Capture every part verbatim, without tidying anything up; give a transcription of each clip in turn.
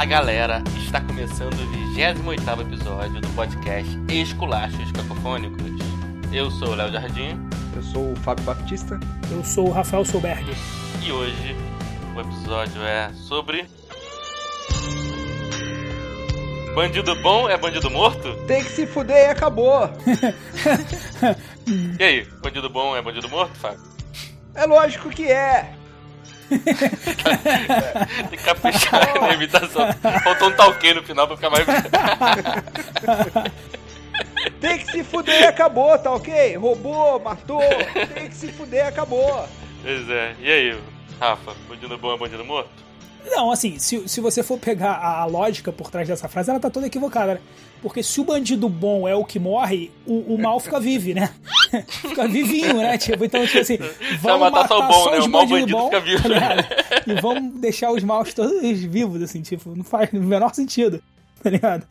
Fala galera, está começando o vigésimo oitavo episódio do podcast Esculachos Cacofônicos. Eu sou o Léo Jardim. Eu sou o Fábio Baptista. Eu sou o Rafael Solberg. E hoje o episódio é sobre... Bandido bom é bandido morto? Tem que se fuder e acabou. E aí, bandido bom é bandido morto, Fábio? É lógico que é. Tem que caprichar na imitação. Faltou um talquê no final pra ficar mais... Tem que se fuder e acabou, tá ok? Roubou, matou, tem que se fuder e acabou. Pois é. E aí, Rafa, bandido bom é bandido morto? Não, assim, se, se você for pegar a, a lógica por trás dessa frase, ela tá toda equivocada, né? Porque se o bandido bom é o que morre, o, o mal fica vivo, né? Fica vivinho, né? Tipo, então, tipo assim, vamos matar, matar só, o bom, só né? os o bandidos bons, fica vivo, né? E vamos deixar os maus todos vivos, assim, tipo, não faz o menor sentido, tá ligado?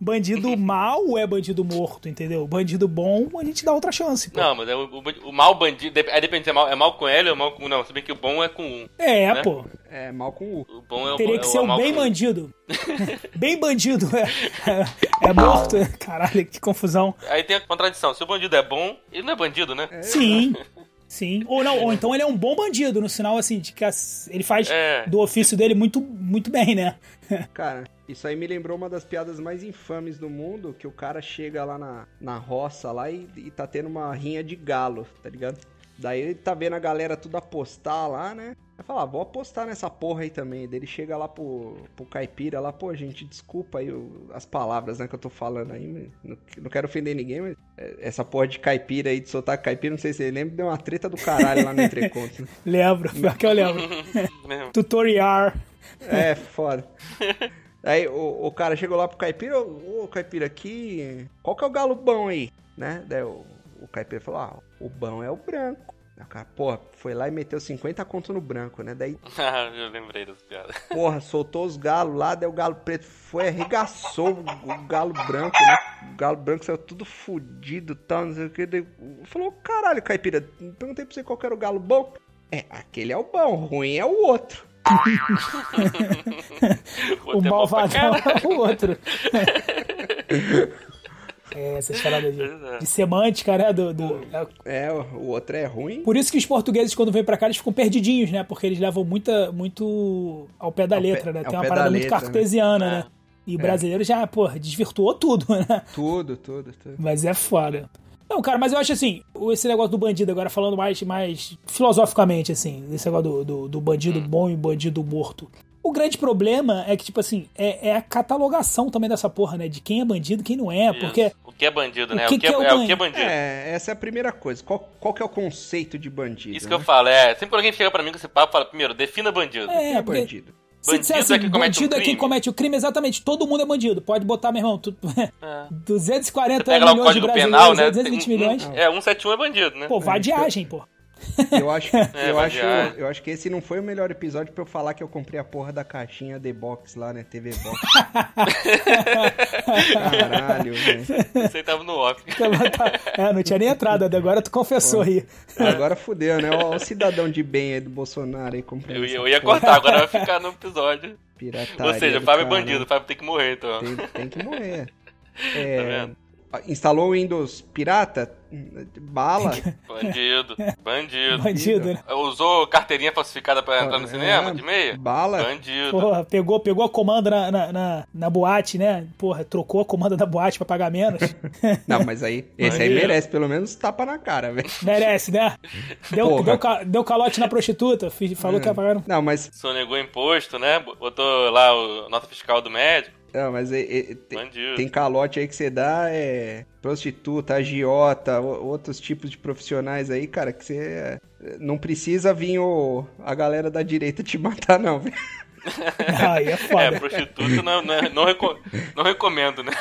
Bandido mal é bandido morto, entendeu? Bandido bom, a gente dá outra chance, pô. Não, mas é o, o, o mal bandido, aí depende se é mal, é mal com ele ou mal com... Não, se bem que o bom é com um. É, né? Pô. É mal com o. O bom é o... Teria que é ser o um bem bandido. Bem bandido, é, é, é morto. Caralho, que confusão. Aí tem a contradição, se o bandido é bom, ele não é bandido, né? É. Sim. Sim, ou não, ou então ele é um bom bandido, no sinal assim, de que ele faz é. do ofício dele muito, muito bem, né? Cara, isso aí me lembrou uma das piadas mais infames do mundo, que o cara chega lá na, na roça lá e, e tá tendo uma rinha de galo, tá ligado? Daí ele tá vendo a galera tudo apostar lá, né? Vai falar, ah, vou apostar nessa porra aí também. Daí ele chega lá pro, pro caipira lá, pô, gente, desculpa aí o, as palavras, né, que eu tô falando aí, mas não, não quero ofender ninguém, mas essa porra de caipira aí, de soltar caipira, não sei se você lembra, deu uma treta do caralho lá no entreconto. Né? Lembro, pior que eu lembro. Tutorial. É, foda. Aí o, o cara chegou lá pro caipira, ô, ô caipira, aqui, qual que é o galo bom aí, né? Daí o, o caipira falou, ah, o bom é o branco. Cara, porra, foi lá e meteu cinquenta conto no branco, né? Daí... Ah, eu lembrei das piadas. Porra, soltou os galos lá, daí o galo preto foi, arregaçou o galo branco, né? O galo branco saiu tudo fudido e tal, não sei o que. Daí falou, caralho, caipira, perguntei pra você qual que era o galo bom. É, aquele é o bom, o ruim é o outro. O, o malvadão é o outro. É, essa parada de, de semântica, né? Do, do... É, o outro é ruim. Por isso que os portugueses, quando vêm pra cá, eles ficam perdidinhos, né? Porque eles levam muita, muito ao pé da ao letra, pé, né? Tem uma parada letra, muito cartesiana, né? né? E o é. brasileiro já, pô, desvirtuou tudo, né? Tudo, tudo, tudo. Mas é foda. Não, cara, mas eu acho assim, esse negócio do bandido, agora falando mais, mais filosoficamente, assim, esse negócio do, do, do bandido hum. bom e bandido morto. O grande problema é que, tipo assim, é, é a catalogação também dessa porra, né? De quem é bandido e quem não é, isso. Porque... O que é bandido, né? O que, o que, que é, é, o que é bandido. É, essa é a primeira coisa. Qual, qual que é o conceito de bandido? Isso, né? Que eu falo, é... Sempre que alguém chega pra mim com esse papo, fala, primeiro, defina bandido. É, é bandido. Se disser assim, bandido, bandido um é quem comete o crime, exatamente, todo mundo é bandido. Pode botar, meu irmão, tu... é. duzentos e quarenta milhões de brasileiros, né? duzentos e vinte milhões. Um, é, cento e setenta e um é bandido, né? Pô, vadiagem, pô. Eu acho, é, eu, acho, eu acho que esse não foi o melhor episódio pra eu falar que eu comprei a porra da caixinha The Box lá, né? T V Box. Caralho, velho. Você tava no off. É, não tinha nem entrada, agora tu confessou pô. aí. Agora fudeu, né? Ó, o cidadão de bem aí do Bolsonaro aí comprou. Eu, eu ia porra. cortar, agora vai ficar no episódio. Pirataria. Ou seja, o Fábio é bandido, o Fábio tem que morrer, então. Tem, tem que morrer. É... Tá vendo? Instalou o Windows pirata, bala. Bandido, bandido. Bandido, né? Usou carteirinha falsificada pra entrar no cinema, é, de meia? Bala. Bandido. Porra, pegou, pegou a comanda na, na, na, na boate, né? Porra, trocou a comanda da boate pra pagar menos. Não, mas aí, bandido. Esse aí merece pelo menos tapa na cara, velho. Merece, né? Deu, deu, deu calote na prostituta, falou é. que ia pagar. Não, mas... Sonegou imposto, né? Botou lá a nota fiscal do médico. Não, mas é, é, tem, tem calote aí que você dá, é prostituta, agiota, o, outros tipos de profissionais aí, cara, que você é, não precisa vir o, a galera da direita te matar, não, velho. Aí é foda. É, prostituta não, não, não, reco- não recomendo, né?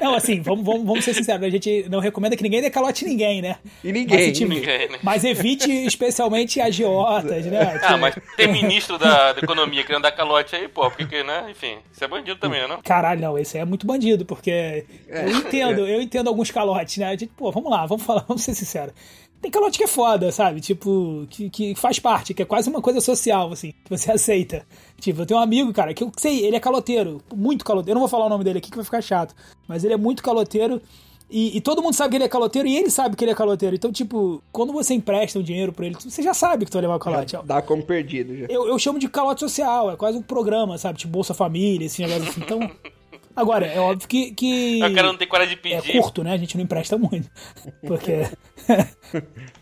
Não, assim, vamos, vamos, vamos ser sinceros, a gente não recomenda que ninguém dê calote em ninguém, né? E ninguém. Mas, tipo, ninguém, né? Mas evite especialmente agiotas, né? Ah, mas ter ministro da, da economia querendo dar calote aí, pô, porque, né? Enfim, isso é bandido também, não? Caralho, não, esse é muito bandido, porque eu entendo, eu entendo alguns calotes, né? A gente, pô, vamos lá, vamos falar, vamos ser sinceros. Tem calote que é foda, sabe? Tipo, que, que faz parte, que é quase uma coisa social, assim, que você aceita. Tipo, eu tenho um amigo, cara, que eu sei, ele é caloteiro, muito caloteiro. Eu não vou falar o nome dele aqui que vai ficar chato, mas ele é muito caloteiro e, e todo mundo sabe que ele é caloteiro e ele sabe que ele é caloteiro. Então, tipo, quando você empresta um dinheiro pra ele, você já sabe que tu vai levar o calote. Já dá como perdido, já. Eu, eu chamo de calote social, é quase um programa, sabe? Tipo, Bolsa Família, esse negócio assim, então... Agora, é óbvio que, que o cara não tem coragem de pedir. É curto, né? A gente não empresta muito. Porque...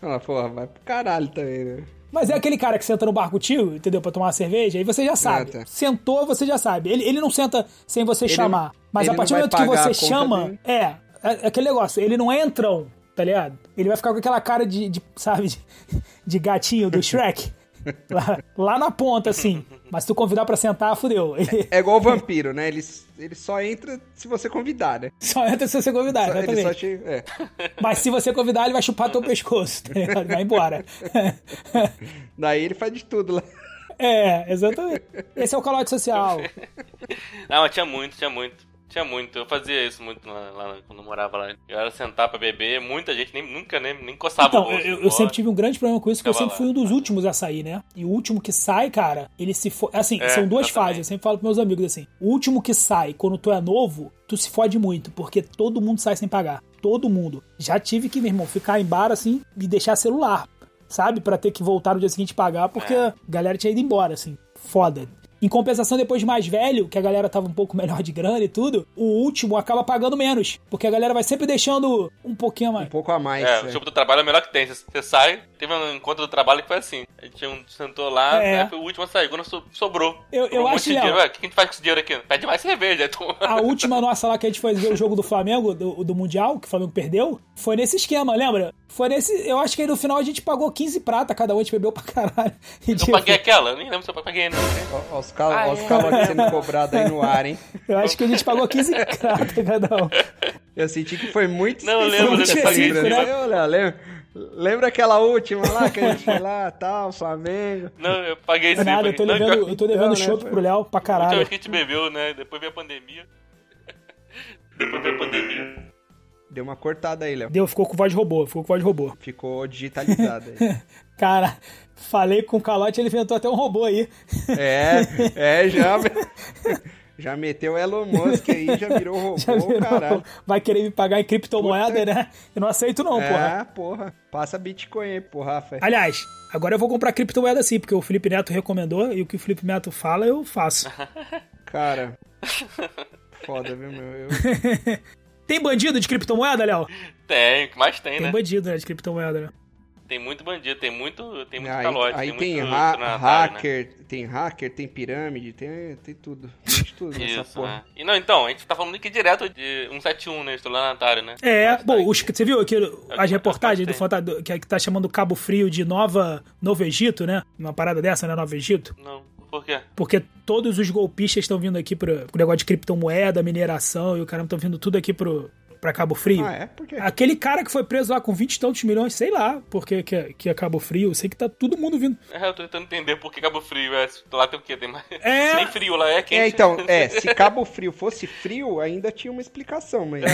Ela falou, vai pro caralho também, né? Mas é aquele cara que senta no bar com o tio, entendeu? Pra tomar uma cerveja, aí você já sabe. Ah, tá. Sentou, você já sabe. Ele, ele não senta sem você ele, chamar. Mas a partir do momento que você chama... Dele. É, é, é aquele negócio. Ele não é entrão, tá ligado? Ele vai ficar com aquela cara de, de sabe, de, de gatinho do Shrek. Lá, lá na ponta, assim. Mas se tu convidar pra sentar, fudeu. É, é igual o vampiro, né? Ele, ele só entra se você convidar, né? Só entra se você convidar, só, exatamente. Só te, é. Mas se você convidar, ele vai chupar teu pescoço. Tá? Vai embora. Daí ele faz de tudo lá. É, exatamente. Esse é o calote social. Não, mas tinha muito, tinha muito. Tinha muito, eu fazia isso muito lá, lá quando eu morava lá. Eu era sentar pra beber, muita gente nem, nunca nem, nem coçava então, o bolso. Eu, eu sempre tive um grande problema com isso, porque eu sempre lá. fui um dos últimos a sair, né? E o último que sai, cara, ele se fode. Assim, é, são duas fases, eu sempre falo pros meus amigos assim: o último que sai quando tu é novo, tu se fode muito, porque todo mundo sai sem pagar. Todo mundo. Já tive que, meu irmão, ficar em bar assim e deixar celular, sabe? Pra ter que voltar no dia seguinte pagar, porque é. a galera tinha ido embora, assim. Foda. Em compensação, depois de mais velho, que a galera tava um pouco melhor de grana e tudo, o último acaba pagando menos, porque a galera vai sempre deixando um pouquinho a mais. Um pouco a mais. É, é. O tipo do trabalho é o melhor que tem. Você sai, teve um encontro do trabalho que foi assim. A gente um, sentou lá, é. né, foi o último a sair, quando so, sobrou. Eu, eu um acho que... O que a gente faz com esse dinheiro aqui? Pede mais cerveja. Tô... A última nossa lá que a gente foi ver o jogo do Flamengo, do, do Mundial, que o Flamengo perdeu, foi nesse esquema, lembra? Foi nesse... Eu acho que aí no final a gente pagou quinze prata, cada um a gente bebeu pra caralho. E eu tipo... paguei aquela, eu nem lembro se eu paguei, não. Ó, os cal- ah, os é. calotes sendo cobrados aí no ar, hein? Eu acho que a gente pagou quinze prata cada um. Eu senti que foi muito... Não, eu lembro dessa paguei. Né? Lembra aquela última lá, que a gente foi lá, tal, Flamengo? Não, eu paguei sim. Nada, eu tô devendo, eu tô devendo chope pro Léo pra caralho. A última vez que a gente bebeu, né? Depois veio a pandemia. Depois veio a pandemia. Deu uma cortada aí, Léo. Deu, ficou com voz de robô, ficou com voz de robô. Ficou digitalizado aí. Cara, falei com o calote, ele inventou até um robô aí. É, é, já... Já meteu o Elon Musk aí, já virou robô, já virou, caralho. Vai querer me pagar em criptomoeda, puta. Né? Eu não aceito não, é, porra. Ah, porra. Passa Bitcoin aí, porra, Rafael. Aliás, agora eu vou comprar criptomoeda sim, porque o Felipe Neto recomendou e o que o Felipe Neto fala, eu faço. Cara, foda, viu, meu? Eu... Tem bandido de criptomoeda, Léo? Tem, o que mais tem, tem, né? Tem bandido, né, de criptomoeda, né? Tem muito bandido, tem muito, tem muito aí, calote. Aí tem, tem muito, ha- na hacker, né? Tem hacker, tem pirâmide, tem, tem tudo. Tem tudo nessa isso, porra. É. E não, então, a gente tá falando aqui direto de cento e setenta e um, né? Estou lá na Atari, né? É, mas bom, tá os, você viu aqui as reportagens do Fantasma, que tá chamando Cabo Frio de Nova, Novo Egito, né? Uma parada dessa, né? Novo Egito? Não, por quê? Porque todos os golpistas estão vindo aqui pro, pro negócio de criptomoeda, mineração e o caramba, estão vindo tudo aqui pro... pra Cabo Frio. Ah, é? Por quê? Aquele cara que foi preso lá com vinte e tantos milhões, sei lá, porque que é, que é Cabo Frio, eu sei que tá todo mundo vindo. É, eu tô tentando entender por que Cabo Frio é... Lá tem o quê? Tem mais... É... Nem frio, lá é quente. É, então, é, se Cabo Frio fosse frio, ainda tinha uma explicação, mas... É,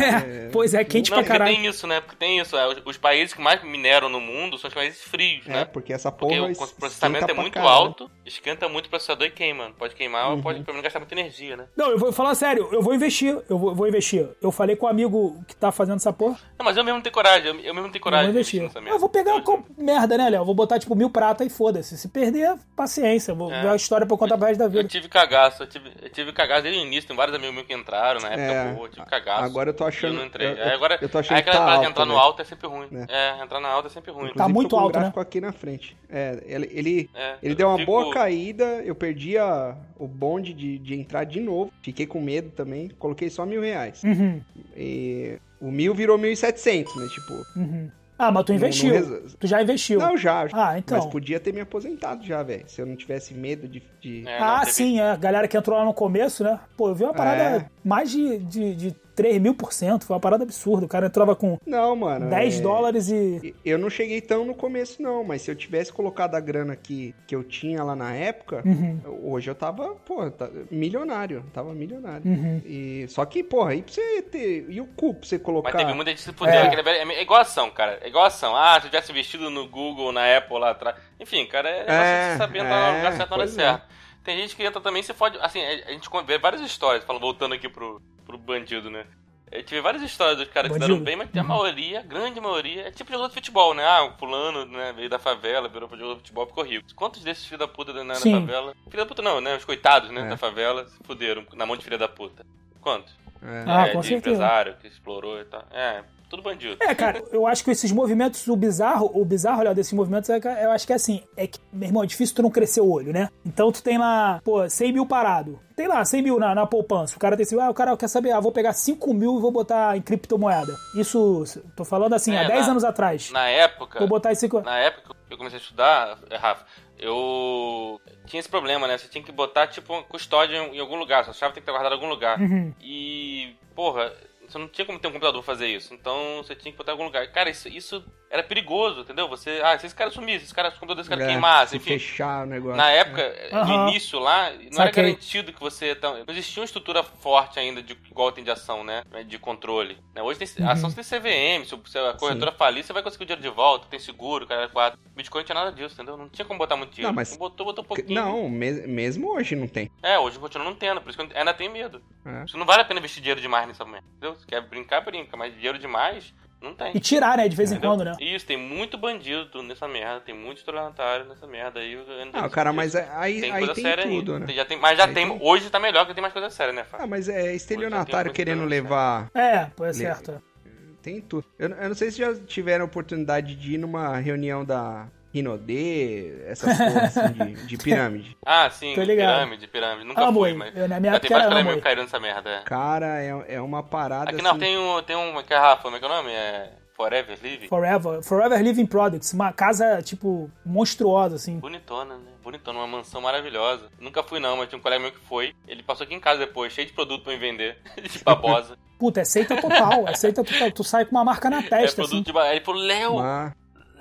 é... pois é, quente não, pra caralho. Tem isso, né? Porque tem isso, é, os países que mais mineram no mundo são os países frios, né? É, porque essa porra porque o processamento é muito cara, alto, né? Esquenta muito o processador e queima. Pode queimar uhum. ou pode, pelo menos, gastar muita energia, né? Não, eu vou falar sério, eu vou investir, eu vou, vou investir. Eu falei com um amigo que tá fazendo essa porra. Não, mas eu mesmo não tenho coragem, eu, eu mesmo não tenho coragem. Não vou investir. Nessa merda. Eu vou pegar uma merda, né, Léo? Vou botar, tipo, mil prata e foda-se. Se perder, paciência. Vou é. ver a história pra contar pro resto da vida. Eu tive cagaço, eu tive, eu tive cagaço desde o início. Tem vários amigos meus que entraram na época, é, boa, eu tive cagaço. Agora eu tô achando... Eu não entrei. Eu, eu, agora, eu tô achando aí aquela tá parada de entrar né? no alto é sempre ruim. É, é entrar na alta é sempre ruim. Inclusive, tá muito alto, né? Aqui na frente. É, ele ele, é, ele deu uma digo... boa caída, eu perdi a, o bonde de, de entrar de novo. Fiquei com medo também. Coloquei só mil reais. Uhum. E o mil virou mil e setecentos, né? Tipo... Uhum. Ah, mas tu investiu. Não, não... Tu já investiu. Não, já. Ah, então. Mas podia ter me aposentado já, velho. Se eu não tivesse medo de... de... É, ah, teve... sim, é. A galera que entrou lá no começo, né? Pô, eu vi uma parada é. mais de... de, de... três mil por cento, foi uma parada absurda. O cara entrava com não, mano, dez dólares e... Eu não cheguei tão no começo, não, mas se eu tivesse colocado a grana que, que eu tinha lá na época, uhum. hoje eu tava, porra, tá, milionário, tava milionário. Uhum. E, só que, porra, aí pra você ter... E o cu pra você colocar... Mas teve muita gente que se fudeu. É. é igual ação, cara, é igual ação. Ah, se eu tivesse vestido no Google, na Apple, lá atrás... Enfim, cara, é, é você saber entrar é, no lugar certo na hora certa. É. Tem gente que entra também, você pode... Assim, a gente vê várias histórias, voltando aqui pro... pro bandido, né? Eu tive várias histórias dos caras bandido. que deram bem, mas tem a maioria, a grande maioria, é tipo jogador de futebol, né? Ah, o fulano, né, veio da favela, virou pra jogador de futebol, ficou rico. Quantos desses filha da puta da, na favela? Filha da puta não, né? Os coitados, né, é. da favela, se fuderam na mão de filha da puta. Quantos? É, ah, é com de certeza. Empresário que explorou e tal. É, tudo bandido. É, cara, eu acho que esses movimentos, o bizarro, o bizarro, olha, desses movimentos, eu acho que é assim, é que, meu irmão, é difícil tu não crescer o olho, né? Então tu tem lá, pô, cem mil parado. Tem lá, cem mil na, na poupança. O cara tem assim, ah, o cara quer saber, ah, vou pegar cinco mil e vou botar em criptomoeda. Isso, tô falando assim, é, há dez na, anos atrás. Na época... Vou botar em cinco... Na época que eu comecei a estudar, Rafa, eu... Tinha esse problema, né? Você tinha que botar, tipo, custódia em algum lugar. Sua chave tem que estar guardada em algum lugar. Uhum. E, porra... Você não tinha como ter um computador pra fazer isso. Então, você tinha que botar em algum lugar. Cara, isso, isso era perigoso, entendeu? Você... Ah, se esse cara sumisse, se esse cara, o computador desse cara é, queimasse, enfim... fechar o negócio. Na época, uhum. no início lá, não Saquei. era garantido que você... Não existia uma estrutura forte ainda, de, igual tem de ação, né? De controle. Hoje, tem, uhum. ação você tem C V M, se a corretora Sim. falir, você vai conseguir o dinheiro de volta, tem seguro, cara, quatro. Bitcoin não tinha nada disso, entendeu? Não tinha como botar muito dinheiro. Não, mas... Botou, botou um pouquinho. Não, me- mesmo hoje não tem. É, hoje continua não tendo, por isso que ainda tem medo. É. Isso não vale a pena investir dinheiro demais nessa manhã, entendeu? Quer brincar, brinca, mas dinheiro demais não tem. E tirar, né? De vez Entendeu? em quando, né? Isso, tem muito bandido nessa merda, tem muito estelionatário nessa merda aí. Ah, cara, mas aí tem, aí coisa tem séria tudo, aí. né? Já tem, mas já tem, tem... Hoje tá melhor, porque tem mais coisa séria, né, Fábio? Ah, mas é estelionatário querendo levar... É, pô, é certo. Le... Tem tudo. Eu, eu não sei se já tiveram a oportunidade de ir numa reunião da... Rinodê, essas coisas assim, de, de pirâmide. Ah, sim, pirâmide, pirâmide. Nunca ah, fui, mãe. mas... Eu, na minha já tem mais caras caíram nessa merda, é. Cara, é, é uma parada Aqui não, assim... tem um... Tem um que é Rafa, como é que é o nome? É... Forever Living? Forever. Forever Living Products. Uma casa, tipo, monstruosa, assim. Bonitona, né? Bonitona. Uma mansão maravilhosa. Nunca fui, não, mas tinha um colega meu que foi. Ele passou aqui em casa depois, cheio de produto pra me vender. De babosa. Puta, é seita total. É seita total. Tu sai com uma marca na testa, é produto assim. De ba... Ele falou, Léo... Uma...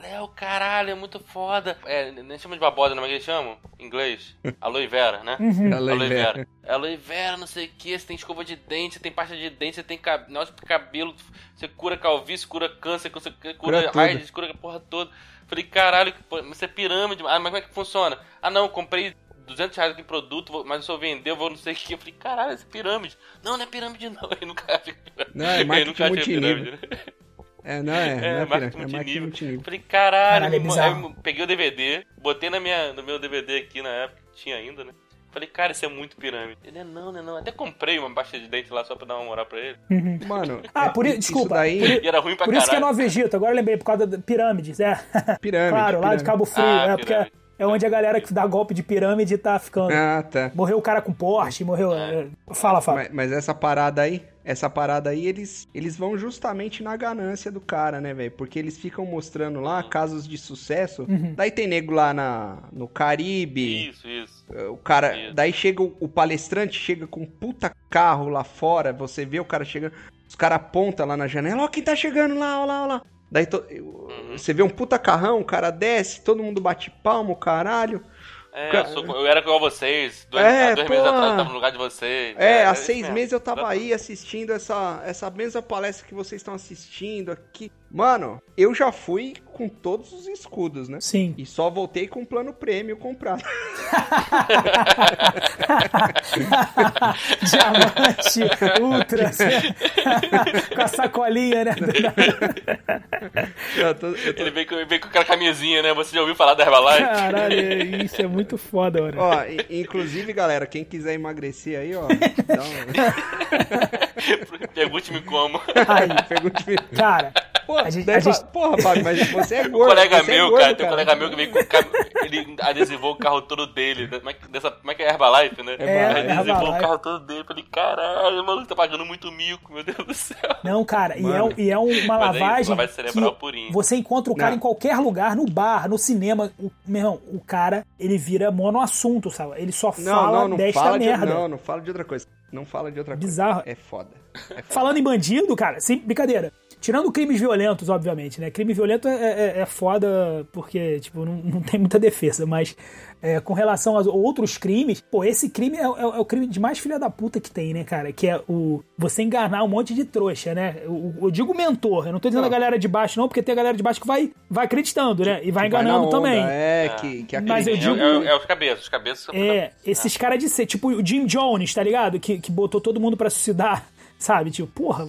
Léo, caralho, é muito foda. É, nem chama de babosa, não é que eles chamam? Em inglês. Aloe vera, né? Uhum. Aloe, Aloe vera. vera. Aloe vera, não sei o que. Você tem escova de dente, você tem pasta de dente, você tem cab... Nossa, cabelo. Você cura calvície, cura câncer, você cura, cura AIDS, cura a porra toda. Falei, caralho, isso é pirâmide. Ah, mas como é que funciona? Ah, não, comprei duzentos reais de produto, mas eu só vendeu, vou não sei o que. Eu falei, caralho, isso é pirâmide. Não, não é pirâmide, não. Eu nunca achei pirâmide. Não, é mais que multinível. É, não é. É, marketing multinível. É, falei, caralho, caralho é aí eu peguei o D V D, botei na minha, no meu D V D aqui na época, tinha ainda, né? Falei, cara, isso é muito pirâmide. Ele é não, né, não. Até comprei uma pasta de dente lá só pra dar uma moral pra ele. Uhum. Mano, ah, por isso, desculpa. Daí... Por, e era ruim pra por caralho. Por isso que é Novo Egito, agora eu lembrei, por causa de pirâmides, é. Pirâmide. Claro, pirâmide. Lá de Cabo Frio, ah, é, porque é, é onde a galera que dá golpe de pirâmide tá ficando. Ah, tá. Morreu o cara com Porsche, morreu... É. Fala, fala. Mas, mas essa parada aí... Essa parada aí, eles, eles vão justamente na ganância do cara, né, velho? Porque eles ficam mostrando lá casos de sucesso. Uhum. Daí tem nego lá na, no Caribe. Isso, isso. O cara... Isso. Daí chega o, o palestrante, chega com um puta carro lá fora. Você vê o cara chegando. Os caras apontam lá na janela. Ó, quem tá chegando lá, ó lá, ó lá. Daí to, uhum. você vê um puta carrão, o cara desce, todo mundo bate palma, o caralho. É, eu, sou, eu era igual vocês, dois, é, há dois pô, meses atrás eu tava no lugar de vocês. É, é há seis mesmo. meses eu tava aí assistindo essa, essa mesma palestra que vocês estão assistindo aqui. Mano, eu já fui com todos os escudos, né? Sim. E só voltei com o plano prêmio comprado. Diamante, ultra, com a sacolinha, né? eu tô, eu tô... Ele veio com, veio com aquela camisinha, né? Você já ouviu falar da Herbalife? Caralho, isso é muito foda, mano. Ó, inclusive, galera, quem quiser emagrecer aí, ó... Então... Pergunte-me como. Aí, pergunte-me. Cara... Porra, a gente, a gente... porra, Fábio, mas você é gordo. Um colega meu, é gordo, cara, tem um colega meu que veio com o carro, ele adesivou o carro todo dele, dessa, como é que é Herbalife, né? É, ele adesivou Herbalife. O carro todo dele, falei, caralho, o maluco tá pagando muito mico, meu Deus do céu. Não, cara, Mano. e é, e é uma lavagem, é isso, cerebral purinho. Você encontra o cara Não. em qualquer lugar, no bar, no cinema, o, meu irmão, o cara, ele vira monoassunto, sabe? Ele só não, fala não, não desta fala merda. De, não, não fala de outra coisa. Não fala de outra Bizarro. Coisa. É foda. é foda. Falando em bandido, cara, sem brincadeira. Tirando crimes violentos, obviamente, né? Crime violento é, é, é foda porque, tipo, não, não tem muita defesa, mas é, com relação aos outros crimes, pô, esse crime é, é, é o crime de mais filha da puta que tem, né, cara? Que é o você enganar um monte de trouxa, né? Eu, eu digo mentor, eu não tô dizendo não. a galera de baixo não, porque tem a galera de baixo que vai, vai acreditando, né? E vai enganando vai também. É, é, que, que mas eu digo... É, é, é os cabeças, os cabeças... São é, cabeças. Esses caras de ser, tipo o Jim Jones, tá ligado? Que, que botou todo mundo pra suicidar, sabe? Tipo, porra...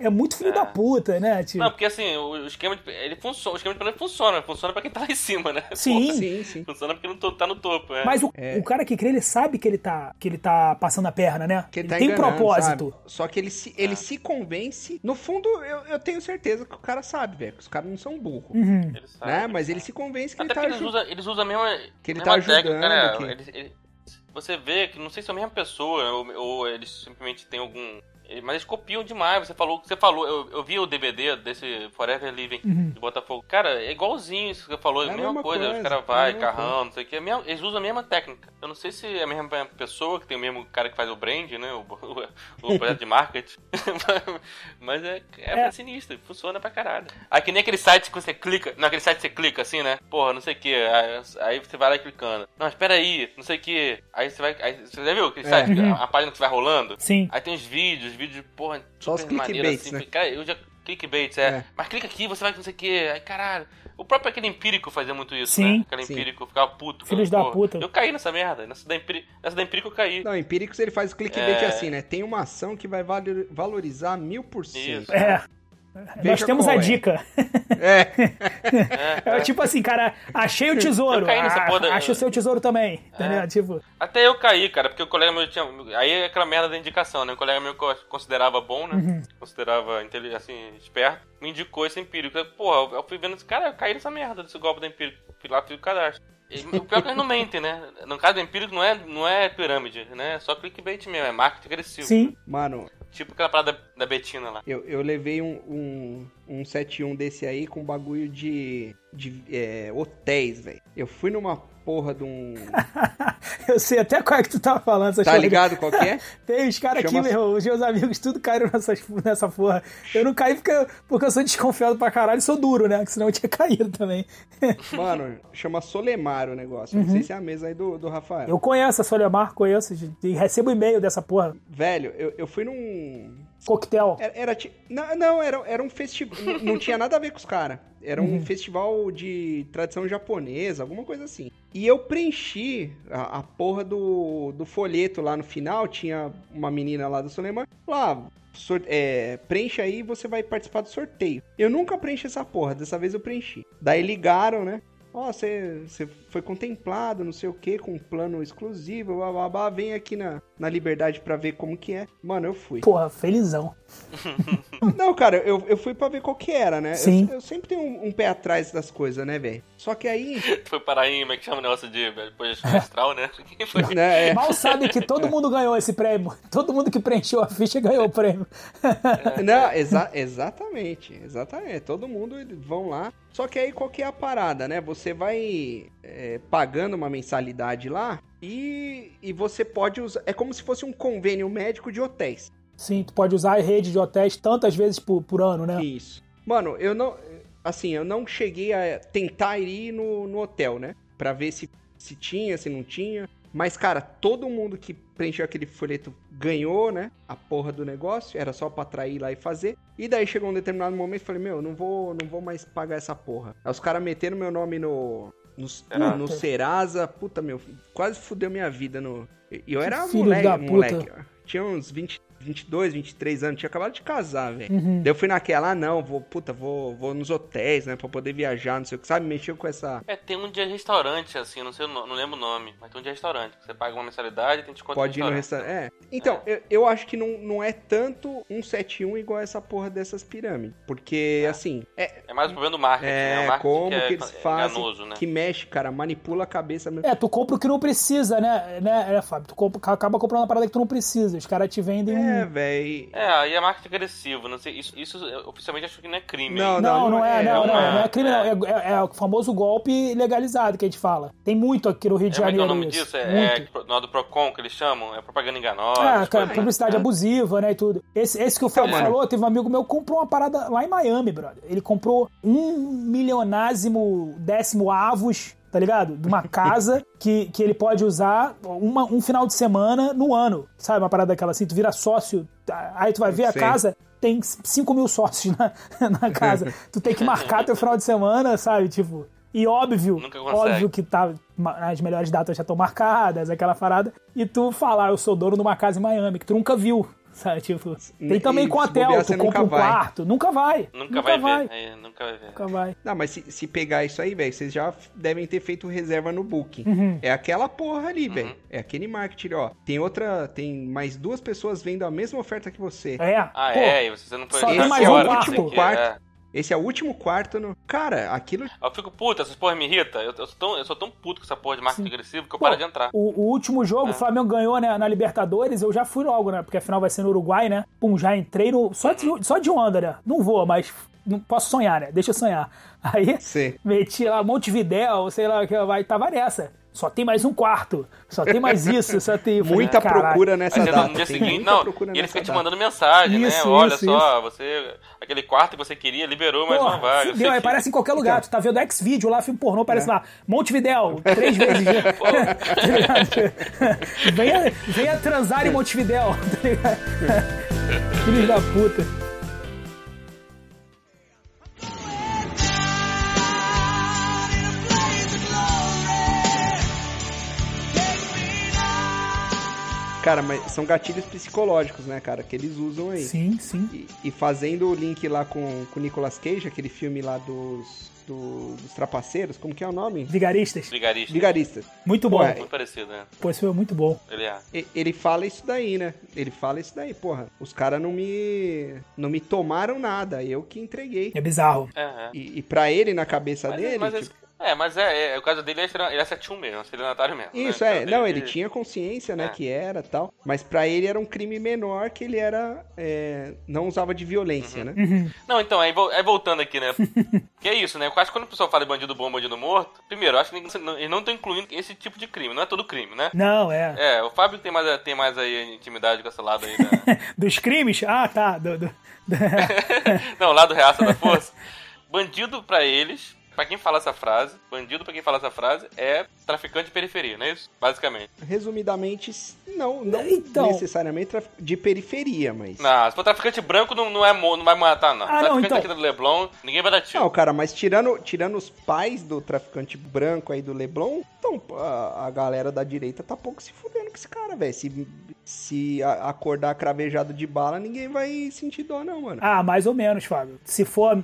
É muito filho é. da puta, né, tio? Não, porque assim, o esquema de, ele funciona, o esquema de pirâmide funciona, funciona pra quem tá lá em cima, né? Sim, Pô, sim, sim. Funciona porque não tô, tá no topo, é. Mas o, é. o cara que crê, ele sabe que ele tá, que ele tá passando a perna, né? Que ele, ele tá tem propósito. Sabe? Só que ele se, ele é. se convence, no fundo, eu, eu tenho certeza que o cara sabe, velho, que os caras não são burros, uhum. Ele sabe, né? Mas ele se convence que Até ele tá ajudando. Usa, eles usam a mesma que ele mesma tá ajudando, técnica, né? Que... Ele, ele, você vê que não sei se é a mesma pessoa ou, ou eles simplesmente têm algum... Mas eles copiam demais, você falou, você falou eu, eu vi o D V D desse Forever Living uhum. do Botafogo. Cara, é igualzinho isso que você falou, é a mesma coisa, coisa. Os caras vai, é carrão, coisa. Não sei o que, é mesmo, eles usam a mesma técnica. Eu não sei se é a mesma pessoa, que tem o mesmo cara que faz o brand, né, o, o, o projeto de marketing, mas é, é, é sinistro, funciona pra caralho. Aí que nem aquele site que você clica, naquele site você clica assim, né, porra, não sei o que, aí, aí você vai lá clicando, não, espera aí, não sei o que, aí você vai, aí, você já viu aquele é. site, uhum. a, a página que você vai rolando? Sim. Aí tem os vídeos, vídeos, porra, só super maneiro, assim, né? Cara, eu já... Clickbait, é. é. Mas clica aqui, você vai não sei o que. Ai, caralho. O próprio aquele Empírico fazia muito isso, sim, né? Aquele sim. Empírico ficava puto. Filhos da porra. Puta. Eu caí nessa merda. Nessa da, Empir... nessa da Empírico eu caí. Não, Empírico ele faz o clickbait é... assim, né? Tem uma ação que vai valorizar mil por cento. É. Veja Nós temos a é. dica. É. É, é. é. Tipo assim, cara, achei o tesouro. Eu caí nessa ah, porra da... Acha o seu tesouro também. É. Tá ligado? Tipo... Até eu caí, cara, porque o colega meu tinha. Aí é aquela merda da indicação, né? O colega meu considerava bom, né? Uhum. Considerava inteligente, assim, esperto. Me indicou esse Empírico. Porra, eu fui vendo esse cara, eu caí nessa merda desse golpe da Empírico. Fui lá, fiz o cadastro. O pior que eles não mentem, né? No caso do Empírico não é, não é pirâmide, né? É só clickbait mesmo, é marketing agressivo. Sim. Mano. Tipo aquela parada da Betina lá. Eu, eu levei um, um, um sete um desse aí com bagulho de, de é, hotéis, velho. Eu fui numa porra de um... Eu sei até qual é que tu tava falando. Tá chama... ligado qual que é? Tem os caras chama... aqui, meu, os meus amigos, tudo caíram nessas, nessa porra. Eu não caí porque eu, porque eu sou desconfiado pra caralho e sou duro, né? Porque senão eu tinha caído também. Mano, chama Solemar o negócio. Uhum. Não sei se é a mesa aí do, do Rafael. Eu conheço a Solemar, conheço. E recebo e-mail dessa porra. Velho, eu, eu fui num... Coquetel. Era, era ti... Não, não era, era um festival. não, não tinha nada a ver com os caras. Era um uhum. festival de tradição japonesa, alguma coisa assim. E eu preenchi a, a porra do, do folheto lá no final. Tinha uma menina lá do Soleman. Lá, sort... é, preencha aí e você vai participar do sorteio. Eu nunca preenchi essa porra, dessa vez eu preenchi. Daí ligaram, né? Ó, oh, você foi contemplado, não sei o que, com um plano exclusivo, blá, blá, blá, vem aqui na, na Liberdade pra ver como que é. Mano, eu fui. Porra, felizão. Não, cara, eu, eu fui pra ver qual que era, né? Sim. Eu, eu sempre tenho um, um pé atrás das coisas, né, velho? Só que aí... Foi parar em, como é que chama o negócio de... Depois astral, né? Foi... Não, é. Mal sabe que todo mundo ganhou esse prêmio. Todo mundo que preencheu a ficha ganhou o prêmio. Não, exa- exatamente, exatamente. Todo mundo, vão lá. Só que aí qual que é a parada, né? Você vai é, pagando uma mensalidade lá e, e você pode usar... É como se fosse um convênio médico de hotéis. Sim, tu pode usar a rede de hotéis tantas vezes por, por ano, né? Isso. Mano, eu não... Assim, eu não cheguei a tentar ir no, no hotel, né? Pra ver se, se tinha, se não tinha. Mas, cara, todo mundo que preencheu aquele folheto ganhou, né? A porra do negócio. Era só pra atrair lá e fazer. E daí chegou um determinado momento e falei, meu, não vou, não vou mais pagar essa porra. Aí os caras meteram meu nome no... No, ah, no Serasa. Puta, meu, quase fudeu minha vida. No... Eu era moleque, moleque. Tinha uns vinte, vinte e dois, vinte e três anos. Tinha acabado de casar, velho. Uhum. Daí eu fui naquela, ah, não, vou, puta, vou, vou nos hotéis, né, pra poder viajar, não sei o que, sabe? Mexeu com essa... É, tem um dia de restaurante, assim, não sei, não lembro o nome, mas tem um dia de restaurante. Você paga uma mensalidade e tem desconto. Pode ir no restaurante, é. Então, é. Eu, eu acho que não, não é tanto um sete um igual essa porra dessas pirâmides. Porque, é. assim... É, é mais o problema do marketing, é, né? O marketing como que, é, que eles é fazem, enganoso, né? Que mexe, cara, manipula a cabeça mesmo. É, tu compra o que não precisa, né, né, Fábio? Tu compra, acaba comprando uma parada que tu não precisa. Os caras te vendem... É. É, velho. É, aí é marketing agressivo. Não sei, isso, isso oficialmente acho que não é crime. Não, não, não, não é, é, não, é, não, é, não é crime, é. Não. É, é o famoso golpe legalizado que a gente fala. Tem muito aqui no Rio de é, Janeiro. Mas é o nome isso. disso? É, é do PROCON que eles chamam? É propaganda enganosa. É, cara, coisa, publicidade né? abusiva, né? E tudo. Esse, esse que o Fábio é, falou, teve um amigo meu que comprou uma parada lá em Miami, brother. Ele comprou um milionésimo décimo avos. Tá ligado? De uma casa que, que ele pode usar uma, um final de semana no ano. Sabe uma parada daquela assim? Tu vira sócio, aí tu vai ver a Sim. casa, tem cinco mil sócios na, na casa. Tu tem que marcar teu final de semana, sabe? Tipo, e óbvio, óbvio que tá, as melhores datas já estão marcadas, aquela parada. E tu falar, eu sou dono de uma casa em Miami, que tu nunca viu. Sabe, tipo, tem também e com hotel, bobear, tu compra um vai. quarto, nunca vai. Nunca, nunca vai, vai. Ver. É, nunca vai ver. Nunca vai. Não, mas se, se pegar isso aí, velho, vocês já devem ter feito reserva no Booking. Uhum. É aquela porra ali, velho. Uhum. É aquele marketing, ó. Tem outra, tem mais duas pessoas vendo a mesma oferta que você. É? Ah, Pô, é? E você não pode... Só tem mais um quarto. quarto. É. Esse é o último quarto no... Cara, aquilo... Eu fico puto, essas porra me irritam. Eu, eu, sou tão, eu sou tão puto com essa porra de marketing Sim. agressivo que eu Pô, paro de entrar. O, o último jogo, é. o Flamengo ganhou, né, na Libertadores, eu já fui logo, né? Porque afinal vai ser no Uruguai, né? Pum, já entrei no... Só de, só de onda, né? Não vou, mas... Não posso sonhar, né? Deixa eu sonhar. Aí, Sim. meti lá Montevidéu, sei lá, vai tava nessa. Só tem mais um quarto, só tem mais isso, só tem... Muita Caraca. procura nessa data. No dia seguinte, não, e ele fica te mandando mensagem, isso, né? Isso, Olha isso, só, isso. você... Aquele quarto que você queria, liberou mais Porra, uma vaga. Fudeu, que... Parece em qualquer lugar. Então. Tu tá vendo X-Video lá, filme pornô, parece é. lá, Montevidéu, três vezes. venha, venha transar em Montevidéu, tá ligado? Filhos da puta. Cara, mas são gatilhos psicológicos, né, cara, que eles usam aí. Sim, sim. E, e fazendo o link lá com o Nicolas Cage, aquele filme lá dos, do, dos trapaceiros, como que é o nome? Vigaristas. Vigaristas. Vigaristas. Muito bom. Pô, é, muito parecido, né? Pô, esse filme é muito bom. Ele é. E, ele fala isso daí, né? Ele fala isso daí, porra. Os caras não me não me tomaram nada, eu que entreguei. É bizarro. É, é. E, e pra ele, na cabeça mas, dele... Mas tipo, esse... É, mas é, é, o caso dele, ele acertou mesmo, estelionatário mesmo. Isso, né? é. Não, ele, ele tinha consciência, né, é. que era tal, mas pra ele era um crime menor que ele era, é, não usava de violência, uhum. né? Uhum. Não, então, aí, aí voltando aqui, né, que é isso, né, eu acho que quando o pessoal fala de bandido bom, bandido morto, primeiro, eu acho que eles não estão incluindo esse tipo de crime, não é todo crime, né? Não, é. É, o Fábio tem mais, tem mais aí intimidade com esse lado aí, né? Dos crimes? Ah, tá, do... do... não, lado reaça da força. Bandido pra eles... Pra quem fala essa frase, bandido pra quem fala essa frase é traficante de periferia, não é isso? Basicamente. Resumidamente, não, não então... necessariamente de periferia, mas... Não, se for traficante branco não, não, é, não vai matar, não. Ah, traficante não, então... aqui do Leblon, ninguém vai dar tiro. Não, cara, mas tirando, tirando os pais do traficante branco aí do Leblon, então a, a galera da direita tá pouco se fudendo com esse cara, velho. Se, se acordar cravejado de bala, ninguém vai sentir dor, não, mano. Ah, mais ou menos, Fábio. Se for,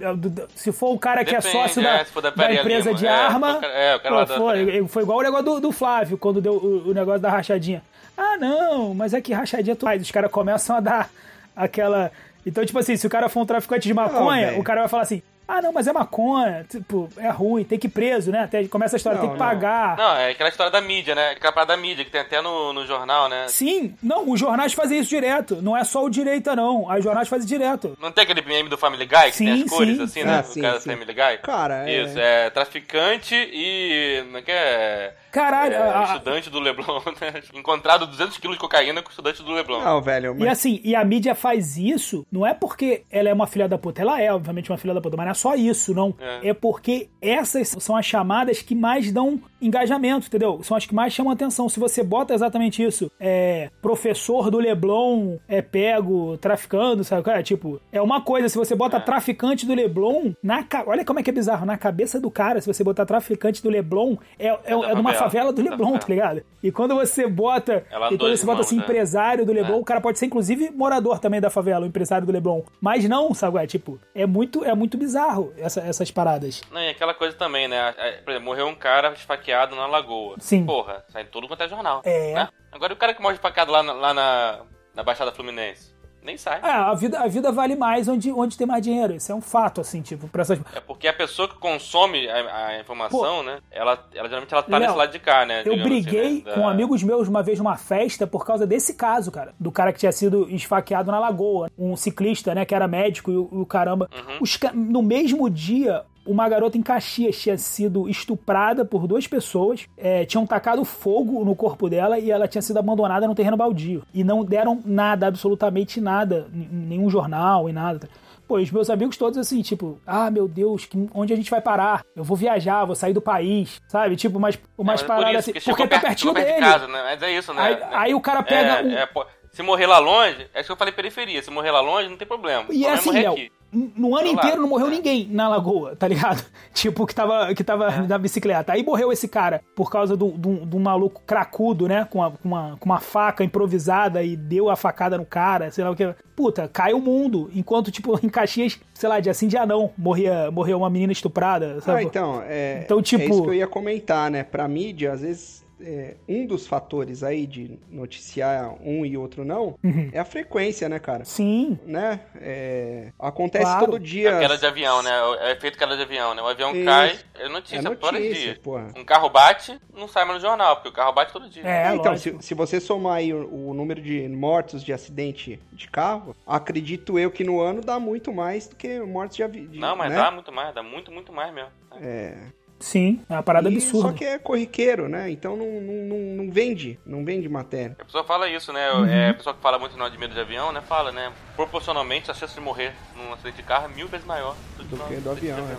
se for o cara Depende, que é sócio é, da... Da, da empresa Lima. de é, arma, é, pô, da... foi, foi igual o negócio do, do Flávio, quando deu o, o negócio da rachadinha. Ah, não, mas é que rachadinha tu faz, os caras começam a dar aquela... Então, tipo assim, se o cara for um traficante de maconha, não, o cara vai falar assim, ah, não, mas é maconha, tipo, é ruim, tem que ir preso, né? Até começa a história, não, tem que não. pagar. Não, é aquela história da mídia, né? Aquela parada da mídia, que tem até no, no jornal, né? Sim, não, os jornais fazem isso direto, não é só o direita, não, os jornais fazem direto. Não tem aquele meme do Family Guy, que sim, tem as cores, sim. assim, né? Ah, sim, o cara sim. do Family Guy? Cara, é... Isso, é traficante e... Não é que é... Caralho, é, a... estudante do Leblon, né? Encontrado duzentos quilos de cocaína com o estudante do Leblon. Não, velho. Mas... E assim, e a mídia faz isso, não é porque ela é uma filha da puta. Ela é, obviamente, uma filha da puta, mas não é só isso, não. É, é porque essas são as chamadas que mais dão engajamento, entendeu? São as que mais chamam atenção. Se você bota exatamente isso, é professor do Leblon é pego traficando, sabe? É, tipo, é uma coisa, se você bota é. traficante do Leblon, na ca... olha como é que é bizarro, na cabeça do cara, se você botar traficante do Leblon, é, é, é uma favela. favela do Leblon, tá ligado? E quando você bota, Ela e quando você bota assim, né? empresário do Leblon, é. o cara pode ser inclusive morador também da favela, o empresário do Leblon. Mas não, sabe? É, tipo, é muito, é muito bizarro essa, essas paradas. Não, e aquela coisa também, né? Por exemplo, morreu um cara esfaqueado na lagoa. Sim. Porra, sai tudo quanto é jornal. É. Né? Agora e o cara que morre esfaqueado lá na, lá na, na Baixada Fluminense? nem sai. Ah, a vida, a vida vale mais onde, onde tem mais dinheiro. Isso é um fato, assim, tipo, pra essas... É porque a pessoa que consome a, a informação, pô, né, ela, ela geralmente ela tá Léo, nesse lado de cá, né? Eu briguei assim, né, da... com amigos meus uma vez numa festa por causa desse caso, cara. Do cara que tinha sido esfaqueado na Lagoa. Um ciclista, né, que era médico e o, o caramba. Uhum. Os, no mesmo dia... Uma garota em Caxias tinha sido estuprada por duas pessoas, é, tinham tacado fogo no corpo dela e ela tinha sido abandonada num terreno baldio. E não deram nada, absolutamente nada, nenhum jornal e nada. Pô, os meus amigos todos assim, tipo, ah, meu Deus, que, onde a gente vai parar? Eu vou viajar, vou sair do país, sabe? Tipo, mas umas é, paradas por isso, assim, porque, porque tá pertinho dele. De casa, né? Mas é isso, né? Aí, aí o cara pega... É, um... é, pô, se morrer lá longe, é isso que eu falei, periferia, se morrer lá longe não tem problema. E é assim, morrer Léo, aqui. No ano inteiro não morreu ninguém na Lagoa, tá ligado? Tipo, que tava, que tava na bicicleta. Aí morreu esse cara por causa do, do, do maluco cracudo, né? Com, a, com, uma, com uma faca improvisada e deu a facada no cara, sei lá o que. Puta, cai o mundo. Enquanto, tipo, em Caxias, sei lá, dia sim, dia não, morria, morreu uma menina estuprada, sabe? Ah, então, é, então, tipo... é isso que eu ia comentar, né? Pra mídia, às vezes... É, um dos fatores aí de noticiar um e outro não, uhum, é a frequência, né, cara? Sim. Né? É, acontece claro, todo dia. É queda de avião, né? É efeito queda de avião, né? O avião é, cai, é notícia, é notícia todo dia. Porra. Um carro bate, não sai mais no jornal, porque o carro bate todo dia. É, é, então, se, se você somar aí o, o número de mortos de acidente de carro, acredito eu que no ano dá muito mais do que mortos de avião. Não, mas né? dá muito mais, dá muito, muito mais mesmo. É... Sim, é uma parada e absurda. Só que é corriqueiro, né? Então não, não, não vende, não vende matéria. A pessoa fala isso, né? Uhum. É, a pessoa que fala muito não de medo de avião, né? Fala, né? Proporcionalmente, a chance de morrer num acidente de carro é mil vezes maior do que do, que do avião, avião, né?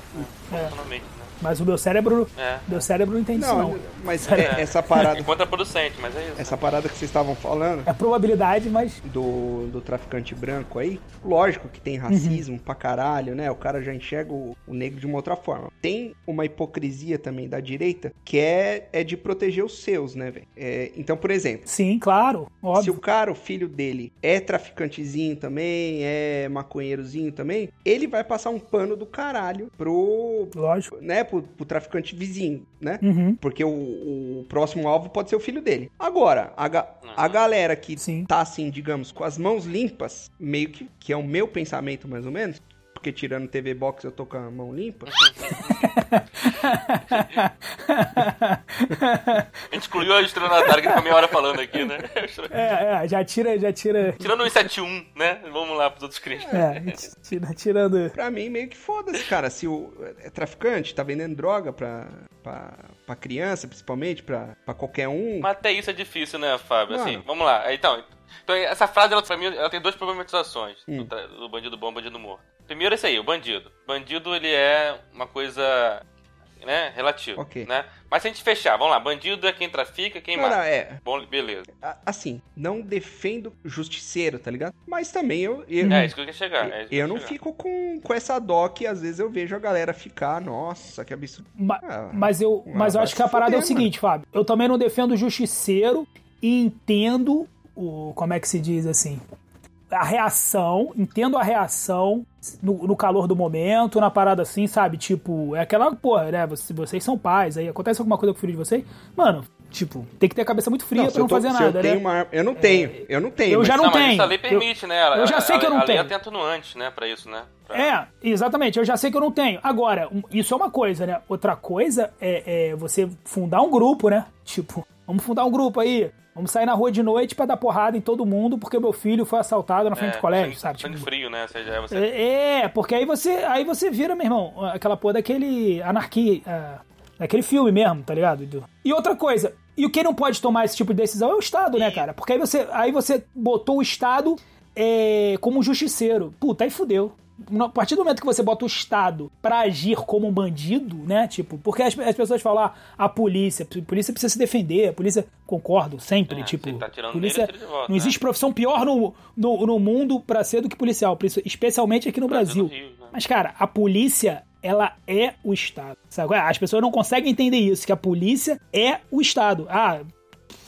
Proporcionalmente, né? Mas o meu cérebro, é. meu cérebro não entende isso, não. Mas é, essa parada... É contraproducente, mas é isso. Essa parada que vocês estavam falando... É a probabilidade, mas... Do, do traficante branco aí, lógico que tem racismo, uhum, pra caralho, né? O cara já enxerga o, o negro de uma outra forma. Tem uma hipocrisia também da direita, que é, é de proteger os seus, né, velho? É, então, por exemplo... Sim, claro, óbvio. Se o cara, o filho dele, é traficantezinho também, é maconheirozinho também, ele vai passar um pano do caralho pro... Lógico. Né? Pro, pro traficante vizinho, né? Uhum. Porque o, o próximo alvo pode ser o filho dele. Agora, a, ga, a galera que Sim. tá assim, digamos, com as mãos limpas, meio que, que é o meu pensamento mais ou menos, porque tirando T V Box eu tô com a mão limpa. A gente excluiu a estrela natária que tá meia hora falando aqui, né? É, é, já tira, já tira. Tirando o cento e setenta e um, né? Vamos lá pros outros crentes. É, tira, tirando. Pra mim, meio que foda-se, cara. Se o é traficante, tá vendendo droga pra, pra, pra criança, principalmente, pra, pra qualquer um. Mas até isso é difícil, né, Fábio? Mano. Assim, vamos lá. Então, então essa frase, ela, pra mim, ela tem duas problematizações: hum. do, tra... do bandido bom e bandido morto. Primeiro é isso aí, o bandido. Bandido, ele é uma coisa, né, relativo, okay, né? Mas se a gente fechar, vamos lá, bandido é quem trafica, quem não, mata. Não, é. Bom, beleza. Assim, não defendo justiceiro, tá ligado? Mas também eu... eu é, isso que eu quero chegar. É eu eu não chegar. fico com, com essa dó que às vezes eu vejo a galera ficar, nossa, que absurdo. Ma, ah, mas eu, mas eu acho que a parada foder, é o seguinte, mano. Fábio, eu também não defendo justiceiro e entendo o... Como é que se diz assim? A reação, entendo a reação... No, no calor do momento, na parada assim, sabe? Tipo, é aquela porra, né? Vocês, vocês são pais, aí acontece alguma coisa com o filho de vocês, mano, tipo, tem que ter a cabeça muito fria não, pra não tô, fazer nada, eu né? Uma, eu não tenho, é, eu não tenho. Eu mas... já não, não tenho. Mas a lei permite, eu, né? Ela, eu já sei a, que eu não a tenho. A lei atenta no antes, né? Pra isso, né? Pra... É, exatamente, eu já sei que eu não tenho. Agora, isso é uma coisa, né? Outra coisa é, é você fundar um grupo, né? Tipo, vamos fundar um grupo aí. Vamos sair na rua de noite pra dar porrada em todo mundo porque meu filho foi assaltado na frente é, do colégio, sangue, sabe? Sangue tipo, frio, né? Ou seja, é, você... é, é, porque aí você, aí você vira, meu irmão, aquela porra daquele anarquia, uh, daquele filme mesmo, tá ligado? E outra coisa, e o que não pode tomar esse tipo de decisão é o Estado, e... né, cara? Porque aí você, aí você botou o Estado é, como um justiceiro. Puta, aí fudeu. A partir do momento que você bota o Estado pra agir como um bandido, né, tipo, porque as, as pessoas falam, ah, a polícia, a polícia precisa se defender, a polícia, concordo, sempre, é, tipo, tá polícia, dele, volta, não existe né? profissão pior no, no, no mundo pra ser do que policial, especialmente aqui no Brasil, Brasil no Rio, né? Mas, cara, a polícia, ela é o Estado, sabe? As pessoas não conseguem entender isso, que a polícia é o Estado, ah,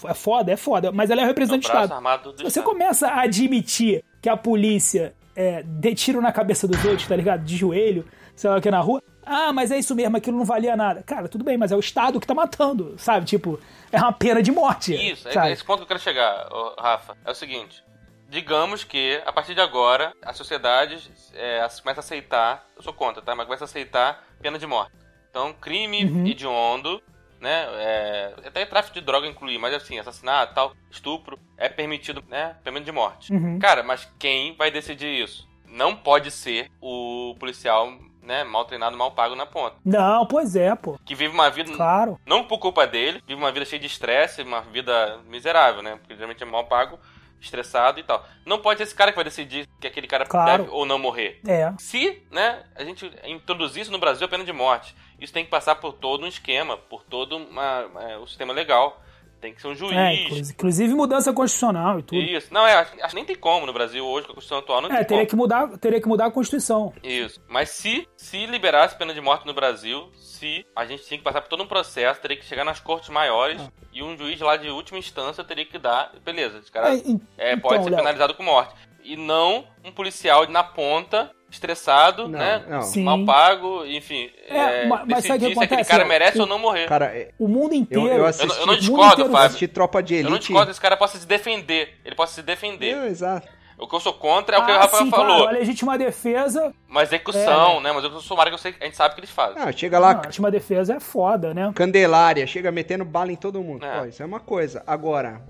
é foda, é foda, mas ela é o representante do Estado. Do você Estado. Começa a admitir que a polícia É, dê tiro na cabeça dos outros, tá ligado? De joelho, sei lá o que, na rua. Ah, mas é isso mesmo, aquilo não valia nada. Cara, tudo bem, mas é o Estado que tá matando, sabe? Tipo, é uma pena de morte. Isso, sabe? É esse ponto que eu quero chegar, Rafa. É o seguinte, digamos que, a partir de agora, a sociedade é, começa a aceitar, eu sou contra, tá? Mas começa a aceitar pena de morte. Então, crime uhum. hediondo, né? É, até tráfico de droga incluir, mas assim, assassinato, tal, estupro, é permitido, né? Pena de morte. Uhum. Cara, mas quem vai decidir isso? Não pode ser o policial, né, mal treinado, mal pago na ponta. Não, pois é, pô. Que vive uma vida... Claro. Não por culpa dele, vive uma vida cheia de estresse, uma vida miserável, né? Porque geralmente é mal pago, estressado e tal. Não pode ser esse cara que vai decidir que aquele cara claro. deve ou não morrer. É. Se, né, a gente introduzir isso no Brasil, a pena de morte, isso tem que passar por todo um esquema, por todo uma, uma, um sistema legal. Tem que ser um juiz. É, inclusive mudança constitucional e tudo. Isso. Não, é, acho que nem tem como no Brasil hoje, com a Constituição atual não tem é, teria como. Que mudar, teria que mudar a Constituição. Isso. Mas se, se liberasse pena de morte no Brasil, se a gente tinha que passar por todo um processo, teria que chegar nas cortes maiores é. e um juiz lá de última instância teria que dar... Beleza, esse cara é, in, é, pode então, ser penalizado Léo. Com morte. E não um policial na ponta, estressado, não, né? Não. Mal pago, enfim. É, é, mas sabe o que acontece? Se aquele cara merece eu, ou não morrer. Cara, o mundo inteiro... Eu, eu, assisti, eu, eu não discordo, Fábio. Eu assisti Tropa de Elite. Eu não discordo, esse cara possa se defender. Ele possa se defender. Eu, exato. O que eu sou contra é o que ah, o Rafael sim, falou. Claro, a legítima defesa... Uma execução, é. né? Mas eu sou Mário que eu sei, a gente sabe o que eles fazem. Não, chega lá... Não, a legítima defesa é foda, né? Candelária, chega metendo bala em todo mundo. É. Pô, isso é uma coisa. Agora...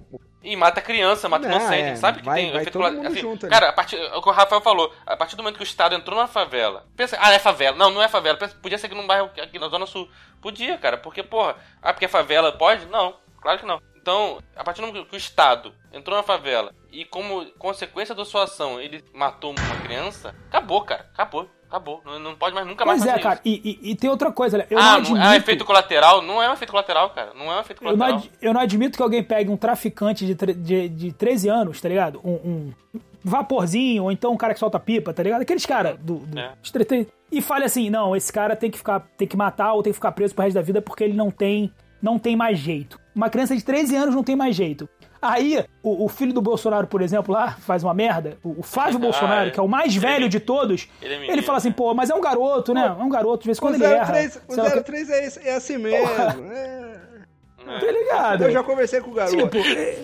E mata criança, mata não, inocente. É, sabe que vai, tem vai efeito colateral. Assim, junto, cara, a partir, o que o Rafael falou, a partir do momento que o Estado entrou numa favela, pensa, ah, é favela. Não, não é favela. Pensa, podia ser aqui num bairro aqui na Zona Sul. Podia, cara, porque, porra, ah, porque a favela pode? Não, claro que não. Então, a partir do momento que o Estado entrou numa favela e, como consequência da sua ação, ele matou uma criança, acabou, cara, acabou. Acabou, não, não pode mais nunca pois mais fazer é, cara. Isso. E, e, e tem outra coisa, eu ah, não admito... Ah, é efeito colateral? Não é um efeito colateral, cara. Não é um efeito colateral. Eu não, ad... eu não admito que alguém pegue um traficante de, tre... de, de treze anos, tá ligado? Um, um vaporzinho, ou então um cara que solta pipa, tá ligado? Aqueles caras do... do... É. E fale assim, não, esse cara tem que, ficar, tem que matar ou tem que ficar preso pro resto da vida porque ele não tem, não tem mais jeito. Uma criança de treze anos não tem mais jeito. Aí, o, o filho do Bolsonaro, por exemplo, lá, faz uma merda. O, o Flávio ah, Bolsonaro, é. que é o mais velho ele, de todos, ele, é ele fala assim, pô, mas é um garoto, né? É um garoto, de vez em quando ele erra. O zero três é, esse, é assim mesmo. É. É. Tá ligado? Eu já conversei com o garoto. Tipo, é,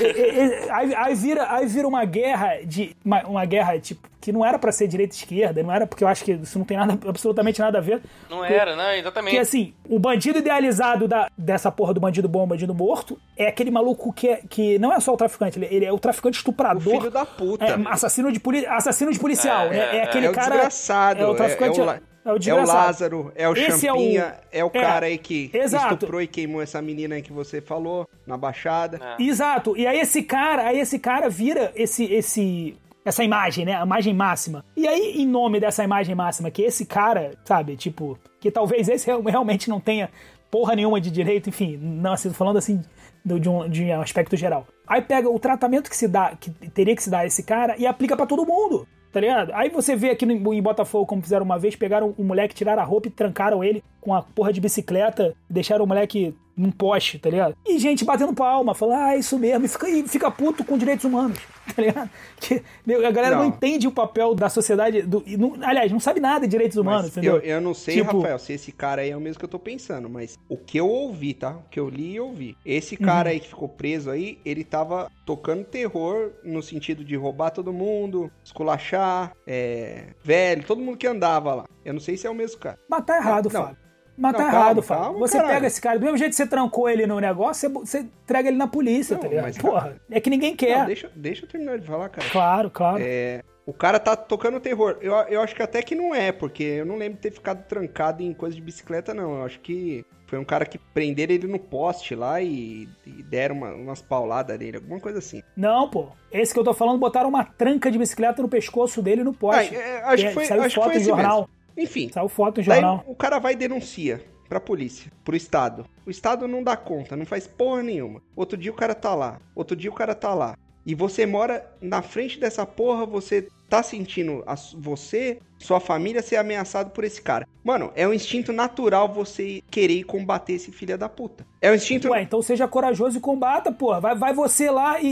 é, é, é, aí, aí, vira, aí vira uma guerra, de uma, uma guerra tipo, que não era pra ser direita e esquerda, não era porque eu acho que isso não tem nada, absolutamente nada a ver. Não porque, era, né? Exatamente. Porque assim, o bandido idealizado da, dessa porra do bandido bom, bandido morto, é aquele maluco que, é, que não é só o traficante, ele, ele é o traficante estuprador. O filho da puta. É, assassino, de poli, assassino de policial. É, é, é aquele é cara... É o desgraçado. É o traficante... É, é o... É o, é o Lázaro, é o esse Champinha, é o, é o cara é, aí que exato. estuprou e queimou essa menina aí que você falou, na Baixada. É. Exato, e aí esse cara, aí esse cara vira esse, esse, essa imagem, né, a imagem máxima. E aí, em nome dessa imagem máxima, que esse cara, sabe, tipo, que talvez esse realmente não tenha porra nenhuma de direito, enfim, não, assim, falando assim... De um, de um aspecto geral. Aí pega o tratamento que se dá, que teria que se dar a esse cara e aplica pra todo mundo, tá ligado? Aí você vê aqui no, em Botafogo, como fizeram uma vez, pegaram o moleque, tiraram a roupa e trancaram ele com a porra de bicicleta, deixaram o moleque num poste, tá ligado? E gente batendo palma, falando, ah, é isso mesmo, e fica, e fica puto com direitos humanos, tá ligado? Que, meu, a galera não. não entende o papel da sociedade, do, não, aliás, não sabe nada de direitos humanos, mas entendeu? Eu, eu não sei, tipo, Rafael, se esse cara aí é o mesmo que eu tô pensando, mas o que eu ouvi, tá? O que eu li e ouvi. Esse cara cara aí que ficou preso aí, ele tava tocando terror no sentido de roubar todo mundo, esculachar, é, velho, todo mundo que andava lá. Eu não sei se é o mesmo cara. Mas tá errado, não, Fábio. Mas não, tá calma, errado, calma, Fábio. Você caralho. pega esse cara, do mesmo jeito que você trancou ele no negócio, você, você entrega ele na polícia, não, tá ligado? Mas, porra, é que ninguém quer. Não, deixa, deixa eu terminar de falar, cara. Claro, claro. É... O cara tá tocando terror. Eu, eu acho que até que não é, porque eu não lembro de ter ficado trancado em coisa de bicicleta, não. Eu acho que foi um cara que prenderam ele no poste lá e, e deram uma, umas pauladas nele, alguma coisa assim. Não, pô. Esse que eu tô falando, botaram uma tranca de bicicleta no pescoço dele no poste. Ah, é, acho que foi, saiu acho foto que foi em jornal. Mesmo. Enfim. Saiu foto em jornal. Daí, o cara vai e denuncia pra polícia, pro Estado. O Estado não dá conta, não faz porra nenhuma. Outro dia o cara tá lá. Outro dia o cara tá lá. E você mora na frente dessa porra, você tá sentindo a, você, sua família ser ameaçado por esse cara. Mano, é um instinto natural você querer combater esse filho da puta. É um instinto... Ué, então seja corajoso e combata, porra. Vai, vai você lá e,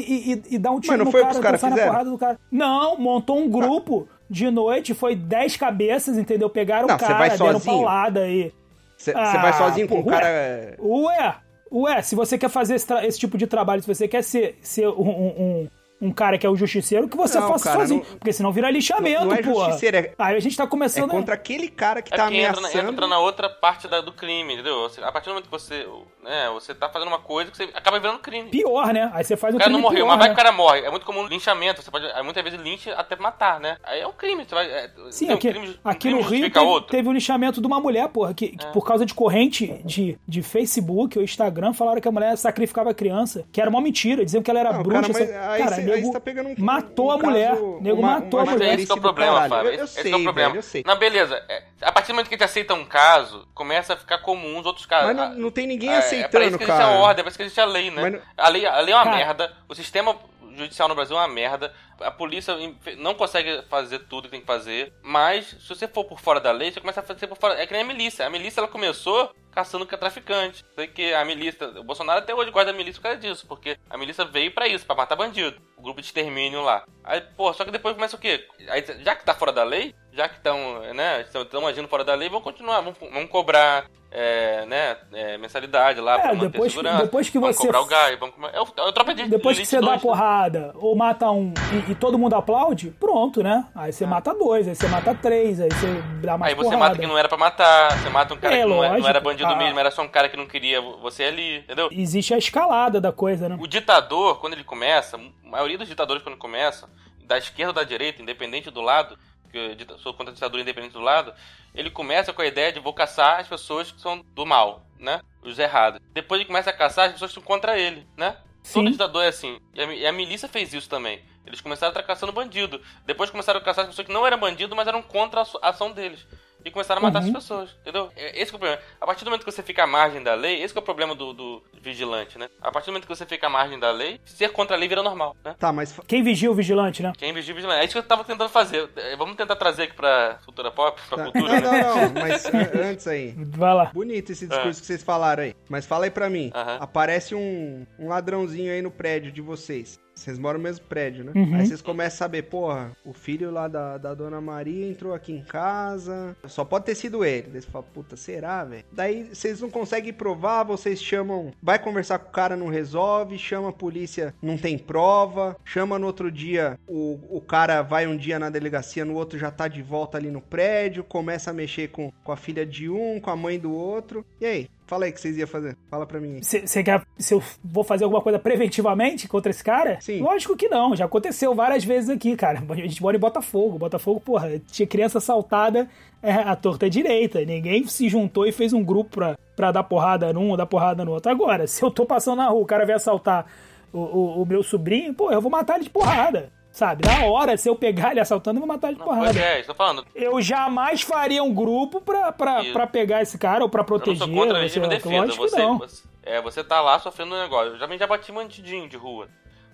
e, e dá um tiro Mano, no foi cara, cara na porrada do cara. Não, montou um grupo ah. de noite, foi dez cabeças, entendeu? Pegaram Não, o cara, deram sozinho. paulada aí. Você ah, vai sozinho com o um cara... Ué... Ué, se você quer fazer esse, esse tipo de trabalho, se você quer ser, ser um, um, um cara que é o justiceiro que você não, faça cara, sozinho. Não, porque senão vira lixamento, pô. É justiceiro, é... Aí a gente tá começando... É contra aquele cara que é tá ameaçando... Entra na, entra na outra parte da, do crime, entendeu? A partir do momento que você... Né, você tá fazendo uma coisa que você acaba virando crime. Pior, né? Aí você faz um crime. O cara não morreu, pior, mas vai né? que o cara morre. É muito comum linchamento. Você pode... Aí muitas vezes lincha até matar, né? Aí é um crime. Você vai... É, sim, aqui, um crime, aqui um crime no Rio teve, teve um linchamento de uma mulher, porra, que, que é. por causa de corrente de, de Facebook ou Instagram, falaram que a mulher sacrificava a criança, que era uma mentira, diziam que ela era não, bruxa. Cara, mas, aí, cara, aí, nego aí tá pegando um, matou um a mulher. Caso, nego uma, matou uma, a mulher. Esse é o problema, Fábio. Esse é o problema. Eu sei. Não, beleza. É, a partir do momento que a gente aceita um caso, começa a ficar comum os outros casos. Mas não, não tem ninguém é, aceitando, cara. É, parece que existe a ordem, parece que existe a lei, né? Não... A, lei, a lei é uma cara. merda. O sistema judicial no Brasil é uma merda. A polícia não consegue fazer tudo que tem que fazer, mas se você for por fora da lei, você começa a fazer por fora. É que nem a milícia. A milícia, ela começou caçando com traficante. Sei que a milícia... O Bolsonaro até hoje guarda a milícia por causa disso, porque a milícia veio pra isso, pra matar bandido. O grupo de extermínio lá. Aí, pô, só que depois começa o quê? Aí, já que tá fora da lei, já que estão, né, estão agindo fora da lei, vão continuar, vão, vão cobrar, é, né, é, mensalidade lá é, pra manter depois, segurança. Depois que vão você... cobrar o gás, vão... Eu, eu tropa de Depois de que você dois, dá porrada, ou mata um e, e todo mundo aplaude, pronto, né? Aí você mata dois, aí você mata três, aí você dá mais porrada. Aí você porrada. mata quem não era pra matar, você mata um cara é, que não era, não era bandido ah. mesmo, era só um cara que não queria você ali, entendeu? Existe a escalada da coisa, né? O ditador, quando ele começa, a maioria dos ditadores quando começa, da esquerda ou da direita, independente do lado, que eu sou contra a ditadura independente do lado, ele começa com a ideia de vou caçar as pessoas que são do mal, né? Os errados. Depois ele começa a caçar as pessoas que são contra ele, né? Sim. Todo ditador é assim. E a, e a milícia fez isso também. Eles começaram a estar caçando bandido. Depois começaram a caçar as pessoas que não eram bandido, mas eram contra a ação deles. E começaram a matar uhum. as pessoas, entendeu? Esse que é o problema. A partir do momento que você fica à margem da lei, esse que é o problema do, do vigilante, né? A partir do momento que você fica à margem da lei, ser contra a lei vira normal, né? Tá, mas... Quem vigia o vigilante, né? Quem vigia o vigilante. É isso que eu tava tentando fazer. Vamos tentar trazer aqui pra cultura pop, pra tá. cultura. Não, né? não, não. Mas antes aí... Vai lá. Bonito esse discurso é. que vocês falaram aí. Mas fala aí pra mim. Uhum. Aparece um, um ladrãozinho aí no prédio de vocês. Vocês moram no mesmo prédio, né? Uhum. Aí vocês começam a saber, porra, o filho lá da, da Dona Maria entrou aqui em casa. Só pode ter sido ele. Daí você fala, puta, será, velho? Daí vocês não conseguem provar, vocês chamam... Vai conversar com o cara, não resolve. Chama a polícia, não tem prova. Chama no outro dia, o, o cara vai um dia na delegacia, no outro já tá de volta ali no prédio. Começa a mexer com, com a filha de um, com a mãe do outro. E aí? Fala aí o que vocês iam fazer. Fala pra mim. Você quer se eu vou fazer alguma coisa preventivamente contra esse cara? Sim. Lógico que não. Já aconteceu várias vezes aqui, cara. A gente mora em Botafogo. Botafogo, porra, tinha criança assaltada é, à torta direita. Ninguém se juntou e fez um grupo pra, pra dar porrada num ou dar porrada no outro. Agora, se eu tô passando na rua, o cara vem assaltar o, o, o meu sobrinho, pô, eu vou matar ele de porrada. Sabe? Na hora, se eu pegar ele assaltando, eu vou matar ele de porrada. Pois é, estou falando. Eu jamais faria um grupo pra, pra, pra pegar esse cara ou pra proteger. Eu não sou contra o regime de defesa. Você, você, é, você tá lá sofrendo um negócio. Eu já, já bati bandidinho de rua.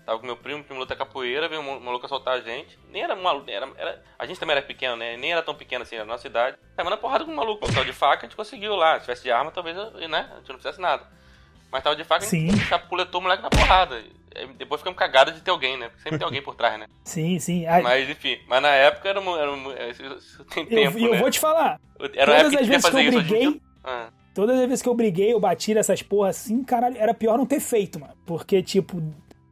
Tava com meu primo, primo luta capoeira, veio um maluco assaltar a gente. Nem era maluco, era, era... a gente também era pequeno, né? Nem era tão pequeno assim, era na nossa idade. Tava na porrada com um maluco, com um tal de faca, a gente conseguiu lá. Se tivesse de arma, talvez, né? A gente não fizesse nada. Mas tava de faca, a gente chapuletou o moleque na porrada. Depois ficamos cagados de ter alguém, né? Porque sempre tem alguém por trás, né? Sim, sim. A... Mas, enfim, mas na época era um... Era um tem tempo, E eu, eu né? vou te falar. Era todas as vezes que eu briguei... Ah. Todas as vezes que eu briguei, eu bati nessas porras assim, caralho, era pior não ter feito, mano. Porque, tipo...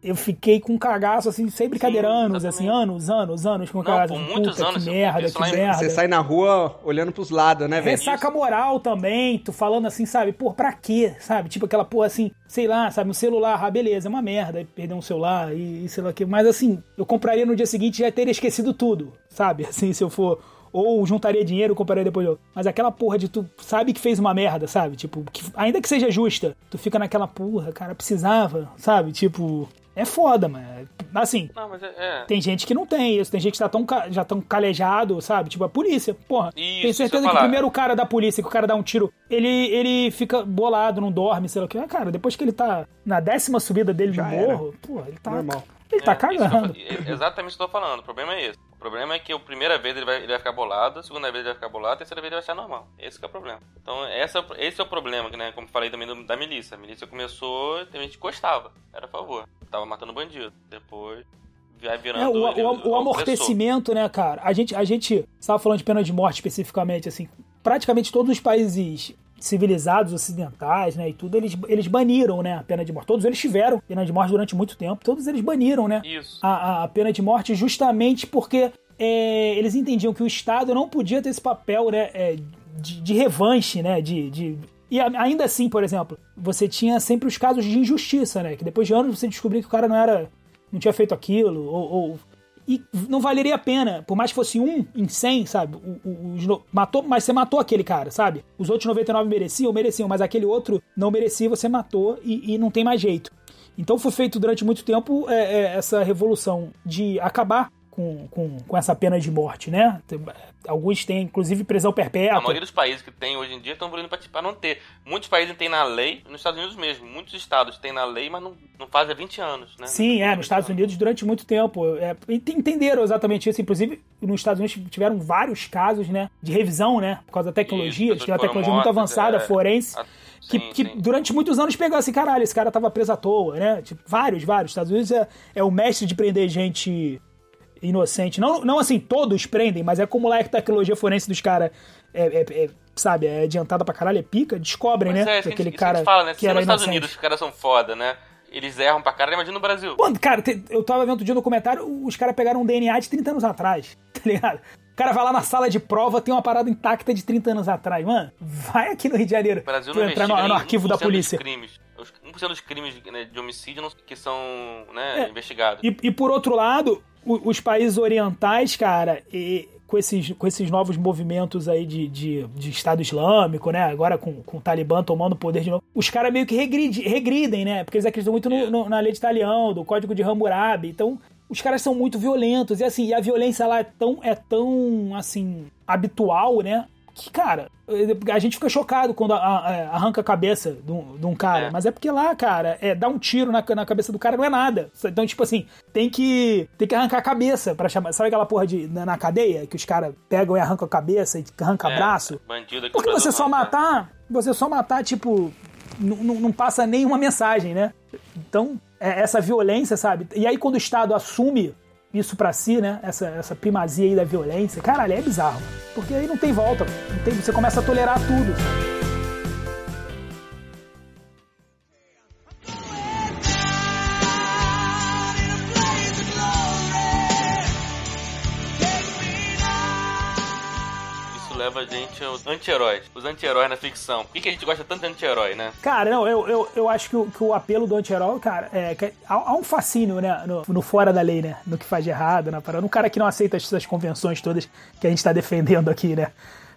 Eu fiquei com um cagaço, assim, sem brincadeira, sim, anos, assim, anos, anos, anos com um cagaço. Por muitos puta, anos. Que merda, que merda. Você sai na rua olhando pros lados, né, velho? Ressaca moral também, tu falando assim, sabe, pô, pra quê, sabe? Tipo aquela porra assim, sei lá, sabe, um celular, ah, beleza, é uma merda, perder um celular e, e sei lá o que. Mas assim, eu compraria no dia seguinte e já teria esquecido tudo, sabe? Assim, se eu for... Ou juntaria dinheiro, compraria depois de outro. Mas aquela porra de tu sabe que fez uma merda, sabe? Tipo, que, ainda que seja justa, tu fica naquela porra, cara, precisava, sabe? Tipo... É foda, mano. Assim, não, mas é, é. tem gente que não tem isso, tem gente que tá tão, já tão calejado, sabe? Tipo, a polícia, porra. Isso, tenho certeza que primeiro o cara da polícia, que o cara dá um tiro, ele, ele fica bolado, não dorme, sei lá o que. Ah, cara, depois que ele tá na décima subida dele já no morro, porra, ele tá... Normal. Ele é, tá cagando. Eu, exatamente o que eu tô falando, o problema é esse. O problema é que a primeira vez ele vai, ele vai ficar bolado, a segunda vez ele vai ficar bolado, a terceira vez ele vai achar normal. Esse que é o problema. Então, essa, esse é o problema, né? Como falei também do, da milícia. A milícia começou, a gente gostava, era a favor. Tava matando bandido. Depois, vai virando... É, o, o, o, o amortecimento, né, cara? A gente, a gente, você tava falando de pena de morte especificamente, assim, praticamente todos os países civilizados ocidentais, né, e tudo, eles, eles baniram, né, a pena de morte. Todos eles tiveram pena de morte durante muito tempo, todos eles baniram, né, Isso. A, a pena de morte justamente porque é, eles entendiam que o Estado não podia ter esse papel, né, é, de, de revanche, né, de... de E ainda assim, por exemplo, você tinha sempre os casos de injustiça, né? Que depois de anos você descobria que o cara não era, não tinha feito aquilo, ou, ou e não valeria a pena, por mais que fosse um em cem, sabe? O, o, o, matou, mas você matou aquele cara, sabe? Os outros noventa e nove mereciam, mereciam, mas aquele outro não merecia, você matou e, e não tem mais jeito. Então foi feito durante muito tempo é, é, essa revolução de acabar Com, com, com essa pena de morte, né? Alguns têm, inclusive, prisão perpétua. A maioria dos países que tem hoje em dia estão brigando para não ter. Muitos países têm na lei, nos Estados Unidos mesmo, muitos estados têm na lei, mas não, não fazem há vinte anos, né? Sim, é, nos Estados Unidos durante muito tempo. É, entenderam exatamente isso, inclusive nos Estados Unidos tiveram vários casos, né, de revisão, né, por causa da tecnologia, eles tiveram uma tecnologia muito avançada, é, forense, a, que, sim, que sim. durante muitos anos pegou assim, caralho, esse cara tava preso à toa, né? Tipo, vários, vários. Os Estados Unidos é, é o mestre de prender gente... inocente, não, não assim, todos prendem, mas é como lá que a tecnologia forense dos caras é, é, é, sabe, é adiantada pra caralho, é pica, descobrem, mas né? É, que aquele gente, cara que, fala, né? que era nos Estados Unidos os caras são foda, né? Eles erram pra caralho, imagina no Brasil. Bom, cara, eu tava vendo outro dia no documentário, os caras pegaram um D N A de trinta anos atrás, tá ligado? O cara vai lá na sala de prova, tem uma parada intacta de trinta anos atrás, mano, vai aqui no Rio de Janeiro, Brasil tu entrar no, no arquivo da polícia. um por cento dos crimes de homicídio que são, né, é, investigados. E, e por outro lado, os países orientais, cara, e com, esses, com esses novos movimentos aí de, de, de Estado Islâmico, né? Agora com, com o Talibã tomando o poder de novo, os caras meio que regride, regridem, né? Porque eles acreditam muito no, no, na lei de Talião, do Código de Hammurabi. Então, os caras são muito violentos. E assim, e a violência lá é tão, é tão assim, habitual, né? Que, cara, a gente fica chocado quando a, a, arranca a cabeça de um, de um cara. É. Mas é porque lá, cara, é, dar um tiro na, na cabeça do cara não é nada. Então, tipo assim, tem que, tem que arrancar a cabeça pra chamar. Sabe aquela porra de, na, na cadeia? Que os caras pegam e arrancam a cabeça e arrancam é, braço? Bandido aqui. Porque você só matar, você só matar, tipo, n- n- não passa nenhuma mensagem, né? Então, é essa violência, sabe? E aí quando o Estado assume isso pra si, né, essa, essa primazia aí da violência, caralho, é bizarro, porque aí não tem volta, não tem, você começa a tolerar tudo. Isso leva a gente aos anti-heróis, os anti-heróis na ficção. Por que, que a gente gosta tanto de anti-herói, né? Cara, não, eu, eu, eu acho que o, que o apelo do anti-herói, cara, é que há, há um fascínio, né, no, no fora da lei, né, no que faz de errado, na parada, um cara que não aceita essas convenções todas que a gente tá defendendo aqui, né?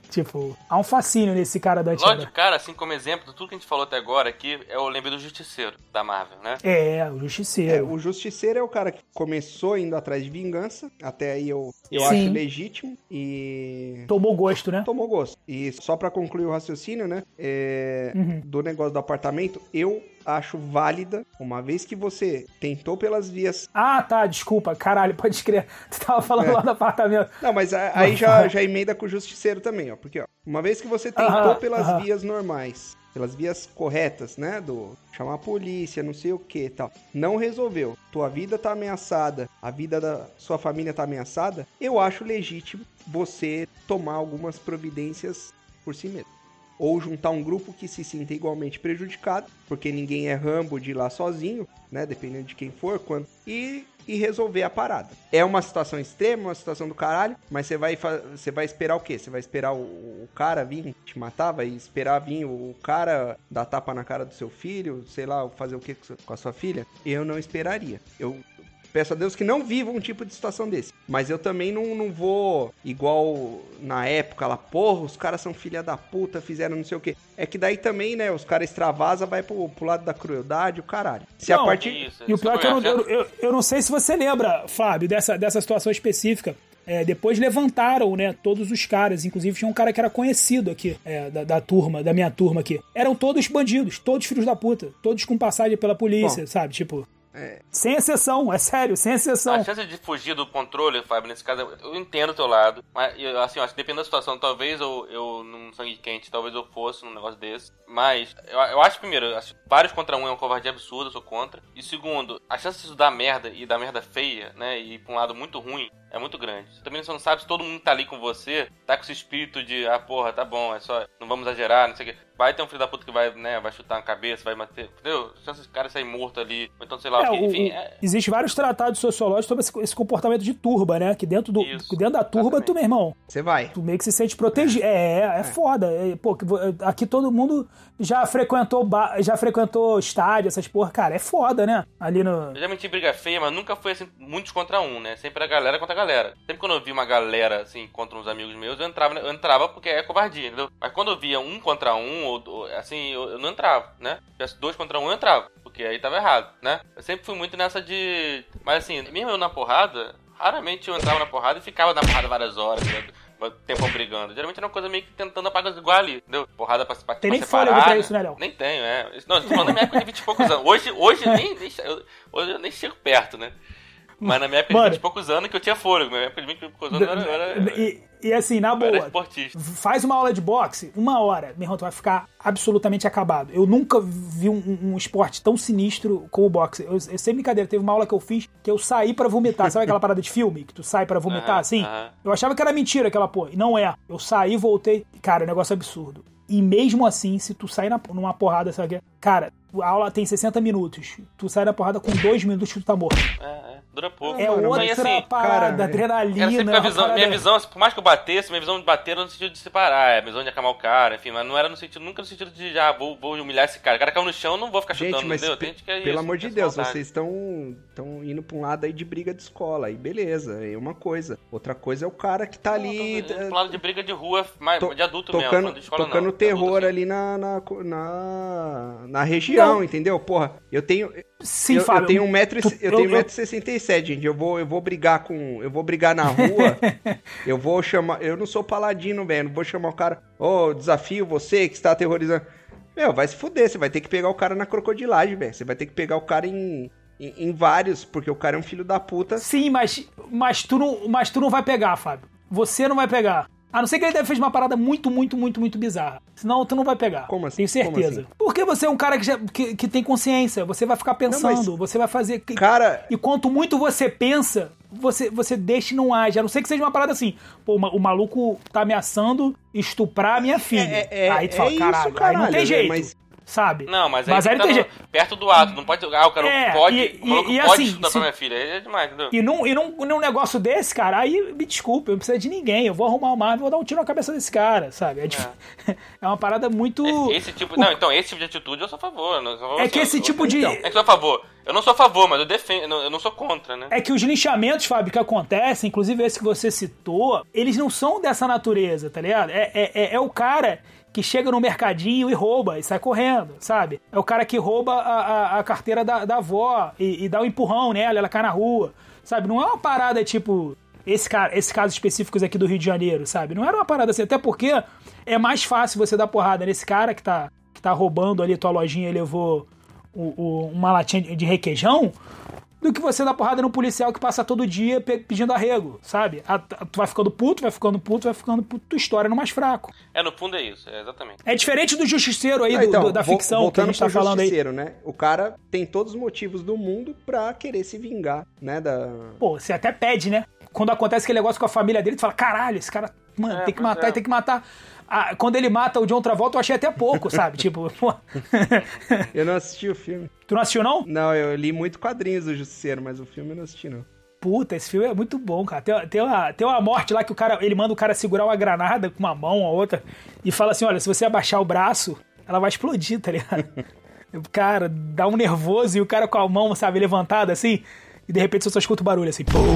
Tipo, há um fascínio nesse cara do anti-herói. Lógico, cara, assim como exemplo, de tudo que a gente falou até agora aqui, eu lembrei do Justiceiro, da Marvel, né? É, o Justiceiro. É, o Justiceiro é o cara que começou indo atrás de vingança, até aí eu, eu acho legítimo, e... Tomou gosto, né? Tomou gosto. E só pra concluir o raciocínio, né, é... uhum. do negócio do apartamento, eu... acho válida, uma vez que você tentou pelas vias... Ah, tá, desculpa, caralho, pode crer, tu tava falando é. lá do apartamento. Não, mas a, aí já, já emenda com o Justiceiro também, ó, porque ó, uma vez que você tentou ah, pelas ah. vias normais, pelas vias corretas, né, do chamar a polícia, não sei o que, tal, não resolveu, tua vida tá ameaçada, a vida da sua família tá ameaçada, eu acho legítimo você tomar algumas providências por si mesmo. Ou juntar um grupo que se sinta igualmente prejudicado, porque ninguém é Rambo de ir lá sozinho, né, dependendo de quem for, quando, e, e resolver a parada. É uma situação extrema, uma situação do caralho, mas você vai, você vai esperar o quê? Você vai esperar o, o cara vir te matar? Vai esperar vir o cara dar tapa na cara do seu filho, sei lá, fazer o quê com a sua filha? Eu não esperaria. Eu... Peço a Deus que não viva um tipo de situação desse. Mas eu também não, não vou igual na época lá, porra, os caras são filha da puta, fizeram não sei o quê. É que daí também, né, os caras extravasam, vai pro, pro lado da crueldade, o caralho. Se não, a partir... isso, isso e o pior é que eu, eu, eu, eu não sei se você lembra, Fábio, dessa, dessa situação específica. É, depois levantaram, né, todos os caras, inclusive tinha um cara que era conhecido aqui, é, da, da turma, da minha turma aqui. Eram todos bandidos, todos filhos da puta, todos com passagem pela polícia, bom, sabe, tipo... É. Sem exceção, é sério, sem exceção. A chance de fugir do controle, Fábio, nesse caso, eu entendo o teu lado, mas assim, acho que dependendo da situação, talvez eu, eu num sangue quente, talvez eu fosse num negócio desse, mas eu, eu acho, primeiro, assim, vários contra um é uma covardia absurda, eu sou contra, e segundo, a chance de isso dar merda e dar merda feia, né, e ir pra um lado muito ruim, É muito grande. Você também não sabe se todo mundo tá ali com você, tá com esse espírito de, ah, porra, tá bom, é só, não vamos exagerar, não sei o quê. Vai ter um filho da puta que vai, né, vai chutar na cabeça, vai matar, entendeu? Se esses caras saírem morto ali, então sei lá é, o que, enfim... É... Existem vários tratados sociológicos sobre esse, esse comportamento de turba, né? Que dentro, do, Isso, dentro da turba, exatamente. Tu, meu irmão... Você vai. Tu meio que se sente protegido. É, é, é foda. É, pô, aqui todo mundo já frequentou, ba... já frequentou estádio, essas porra, cara, é foda, né? Ali no... Eu já menti briga feia, mas nunca foi assim, muitos contra um, né? Sempre a galera contra a galera. Sempre quando eu vi uma galera, assim, contra uns amigos meus, eu entrava, eu entrava porque é covardia, entendeu? Mas quando eu via um contra um, ou, assim, eu não entrava, né? Se tivesse dois contra um, eu entrava, porque aí tava errado, né? Eu sempre fui muito nessa de... Mas, assim, mesmo eu na porrada, raramente eu entrava na porrada e ficava na porrada várias horas, né? Tempo brigando. Geralmente era uma coisa meio que tentando apagar igual ali, entendeu? Porrada pra, pra, tem pra separar. Tem nem fôlego pra isso, né, Léo? Nem tenho, é. Não, eu tô falando na minha época de vinte e poucos anos. Hoje, hoje, nem, nem, eu, hoje eu nem chego perto, né? Mas na minha época, mano, de vinte e poucos anos que eu tinha fôlego. Na minha época de vinte e poucos anos eu era... era... E, e assim, na boa, faz uma aula de boxe, uma hora, meu irmão, tu vai ficar absolutamente acabado. Eu nunca vi um, um esporte tão sinistro como o boxe. Eu, eu, sem brincadeira, teve uma aula que eu fiz que eu saí pra vomitar. Sabe aquela parada de filme que tu sai pra vomitar, uhum, assim? Uhum. Eu achava que era mentira aquela porra. E não é. Eu saí, voltei. Cara, o negócio é absurdo. E mesmo assim, se tu sair na, numa porrada, sabe o que é? Cara, a aula tem sessenta minutos. Tu sai na porrada com dois minutos que tu tá morto. É, é. Dura pouco. É, mano, outra mas, assim, parada, cara, adrenalina. Era sempre a visão, parada... Minha visão, por mais que eu batesse, minha visão de bater era no sentido de separar, a visão de acalmar o cara, enfim, mas não era no sentido, nunca no sentido de, ah, vou, vou humilhar esse cara. O cara caiu no chão, não vou ficar gente, chutando, mas entendeu? P- gente, que é pelo isso, amor de Deus, vontade. Vocês estão indo pra um lado aí de briga de escola, aí beleza, é uma coisa. Outra coisa é o cara que tá não, ali... Tô, tô, tô, lado de briga de rua, mais, to- de adulto tocando, mesmo, de escola tocando não. Terror ali na, na, na, na região, não, entendeu? Porra, eu tenho... Sim, eu, Fábio, eu tenho um metro e sessenta e sete, gente. Eu vou, eu vou brigar com... Eu vou brigar na rua. Eu vou chamar... Eu não sou paladino, velho. Não vou chamar o cara... Ô, oh, desafio você que está aterrorizando. Meu, vai se fuder. Você vai ter que pegar o cara na crocodilagem, velho. Você vai ter que pegar o cara em... Em, em vários, porque o cara é um filho da puta. Sim, mas, mas, tu não, mas tu não vai pegar, Fábio. Você não vai pegar. A não ser que ele deve fez uma parada muito, muito, muito, muito bizarra. Senão tu não vai pegar. Como assim? Tenho certeza. Assim? Porque você é um cara que, já, que, que tem consciência. Você vai ficar pensando. Não, você vai fazer... Cara... E quanto muito você pensa, você, você deixa e não age. A não ser que seja uma parada assim. Pô, o maluco tá ameaçando estuprar a minha filha. É, é, aí tu é fala, isso, caralho, caralho, aí não tem jeito. Mas... Sabe? Não, mas aí, mas aí tá tem no, perto do ato, não pode jogar, ah, o cara é, pode, e, o e, e pode assim, estudar pra minha filha, é demais, entendeu? E num, e num, num negócio desse, cara, aí me desculpa, eu não preciso de ninguém, eu vou arrumar uma arma e vou dar um tiro na cabeça desse cara, sabe? É, é. é uma parada muito... Esse, esse tipo, o... Não, então, esse tipo de atitude eu sou a favor. Não, sou, é assim, que esse eu, tipo eu, de... Então, é que eu sou a favor. Eu não sou a favor, mas eu defendo, eu não sou contra, né? É que os linchamentos, Fábio, que acontecem, inclusive esse que você citou, eles não são dessa natureza, tá ligado? É, é, é, é o cara... que chega no mercadinho e rouba, e sai correndo, sabe? É o cara que rouba a, a, a carteira da, da avó e, e dá um empurrão nela, ela cai na rua, sabe? Não é uma parada tipo... Esse, cara, esse caso específico aqui do Rio de Janeiro, sabe? Não era uma parada assim, até porque é mais fácil você dar porrada nesse cara que tá, que tá roubando ali tua lojinha e levou o, o, uma latinha de requeijão, do que você dar porrada no policial que passa todo dia pedindo arrego, sabe? A, tu vai ficando puto, vai ficando puto, vai ficando puto, tua história no mais fraco. É, no fundo é isso, é exatamente. É diferente do justiceiro aí, ah, do, então, do, da vo- ficção que a gente tá falando aí. Né? O cara tem todos os motivos do mundo pra querer se vingar, né? Da... Pô, você até pede, né? Quando acontece aquele negócio com a família dele, tu fala, caralho, esse cara, mano, é, tem que matar, é. tem que matar... Ah, quando ele mata o John Travolta, eu achei até pouco, sabe? Tipo, pô. Eu não assisti o filme. Tu não assistiu, não? Não, eu li muito quadrinhos do Justiceiro, mas o filme eu não assisti, não. Puta, esse filme é muito bom, cara. Tem, tem, uma, tem uma morte lá que o cara, ele manda o cara segurar uma granada com uma mão, a outra, e fala assim, olha, se você abaixar o braço, ela vai explodir, tá ligado? Cara, dá um nervoso e o cara com a mão, sabe, levantada assim, e de repente você só escuta o barulho assim, pum!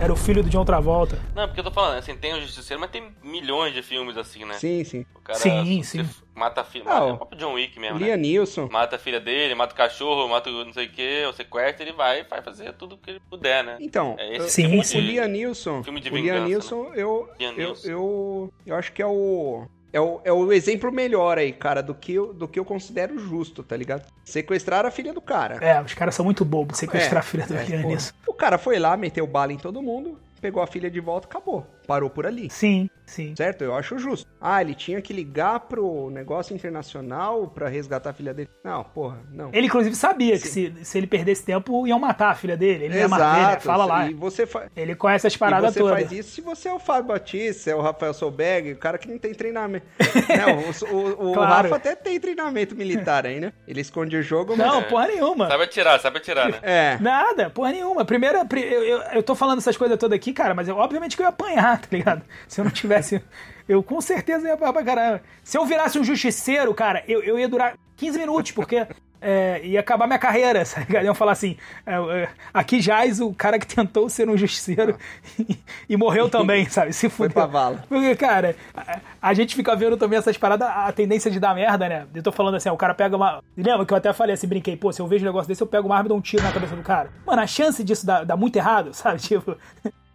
Era o filho do John Travolta. Não, porque eu tô falando, assim, tem o Justiceiro, mas tem milhões de filmes assim, né? Sim, sim. O cara sim, sim. mata a filha, ah, é o próprio John Wick mesmo, Liam né? Liam Neeson. Mata a filha dele, mata o cachorro, mata o não sei o que, o sequestra, ele vai e vai fazer tudo o que ele puder, né? Então, é esse sim, filme sim. De, o Liam Neeson, filme de vingança, o Liam Neeson, né? eu, eu, eu, eu acho que é o... É o, é o exemplo melhor aí, cara, do que, eu, do que eu considero justo, tá ligado? Sequestrar a filha do cara. É, os caras são muito bobos, sequestrar é, a filha do é, cara nisso. O cara foi lá, meteu bala em todo mundo, pegou a filha de volta e acabou. parou por ali. Sim, sim. Certo? Eu acho justo. Ah, ele tinha que ligar pro negócio internacional pra resgatar a filha dele. Não, porra, não. Ele, inclusive, sabia sim. que se, se ele perdesse tempo, iam matar a filha dele. Ele Exato, ia matar, ele fala lá. E você fa... Ele conhece as paradas todas. E você todas. faz isso se você é o Fábio Baptista, é o Rafael Solberg, o cara que não tem treinamento. Não, o, o, o claro. Rafa até tem treinamento militar ainda. Né? Ele esconde o jogo, mas... Não, porra nenhuma. Sabe atirar, sabe atirar, né? É. Nada, porra nenhuma. Primeiro, eu, eu, eu tô falando essas coisas todas aqui, cara, mas eu, obviamente que eu ia apanhar, tá ligado? Se eu não tivesse... Eu com certeza ia apanhar pra caramba. Se eu virasse um justiceiro, cara, eu, eu ia durar quinze minutos, porque... É, ia acabar minha carreira, sabe? Iam falar assim, é, é, aqui jaz o cara que tentou ser um justiceiro ah. e, e morreu também, sabe? Se fudeu. Foi pra vala. Porque, cara, a, a gente fica vendo também essas paradas, a tendência de dar merda, né? Eu tô falando assim, ó, o cara pega uma... Lembra que eu até falei assim, brinquei, pô, se eu vejo um negócio desse, eu pego uma arma e dou um tiro na cabeça do cara. Mano, a chance disso dá, dá muito errado, sabe? Tipo...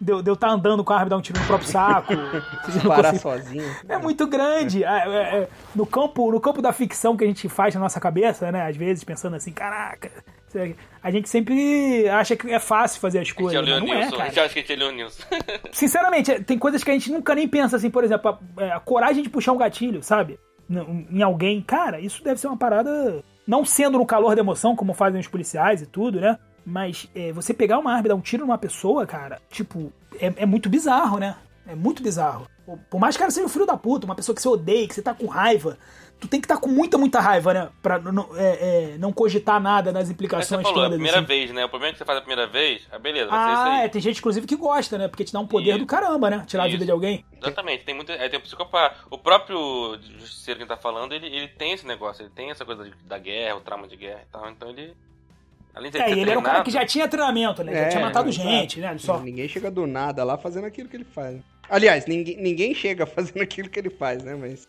De eu estar tá andando com a arma e dar um tiro no próprio saco. Parar sozinho. É muito grande. É, é, é, no, campo, no campo da ficção que a gente faz na nossa cabeça, né? Às vezes, pensando assim, caraca... A gente sempre acha que é fácil fazer as coisas, mas não é, cara. A gente acha que é Leon Nilson. Sinceramente, tem coisas que a gente nunca nem pensa assim, por exemplo, a, a coragem de puxar um gatilho, sabe? Em alguém. Cara, isso deve ser uma parada... Não sendo no calor da emoção, como fazem os policiais e tudo, né? Mas é, você pegar uma arma e dar um tiro numa pessoa, cara, tipo, é, é muito bizarro, né? É muito bizarro. Por mais que cara seja um filho da puta, uma pessoa que você odeia, que você tá com raiva, tu tem que estar tá com muita, muita raiva, né? Pra não, é, é, não cogitar nada nas implicações todas. Você falou, a primeira assim. vez, né? O problema é que você faz a primeira vez, ah, beleza, vai ah, ser isso aí. É, tem gente, inclusive, que gosta, né? Porque te dá um poder isso. do caramba, né? Tirar isso. a vida de alguém. Exatamente, tem muito... É, tem um psicopata. O próprio justiceiro que tá falando, ele, ele tem esse negócio, ele tem essa coisa da guerra, o trauma de guerra e tal, então ele... Além de é, ele treinado, era um cara que já tinha treinamento, né? É, já tinha matado gente, né? Ele só... Ninguém chega do nada lá fazendo aquilo que ele faz. Aliás, ninguém, ninguém chega fazendo aquilo que ele faz, né? Mas...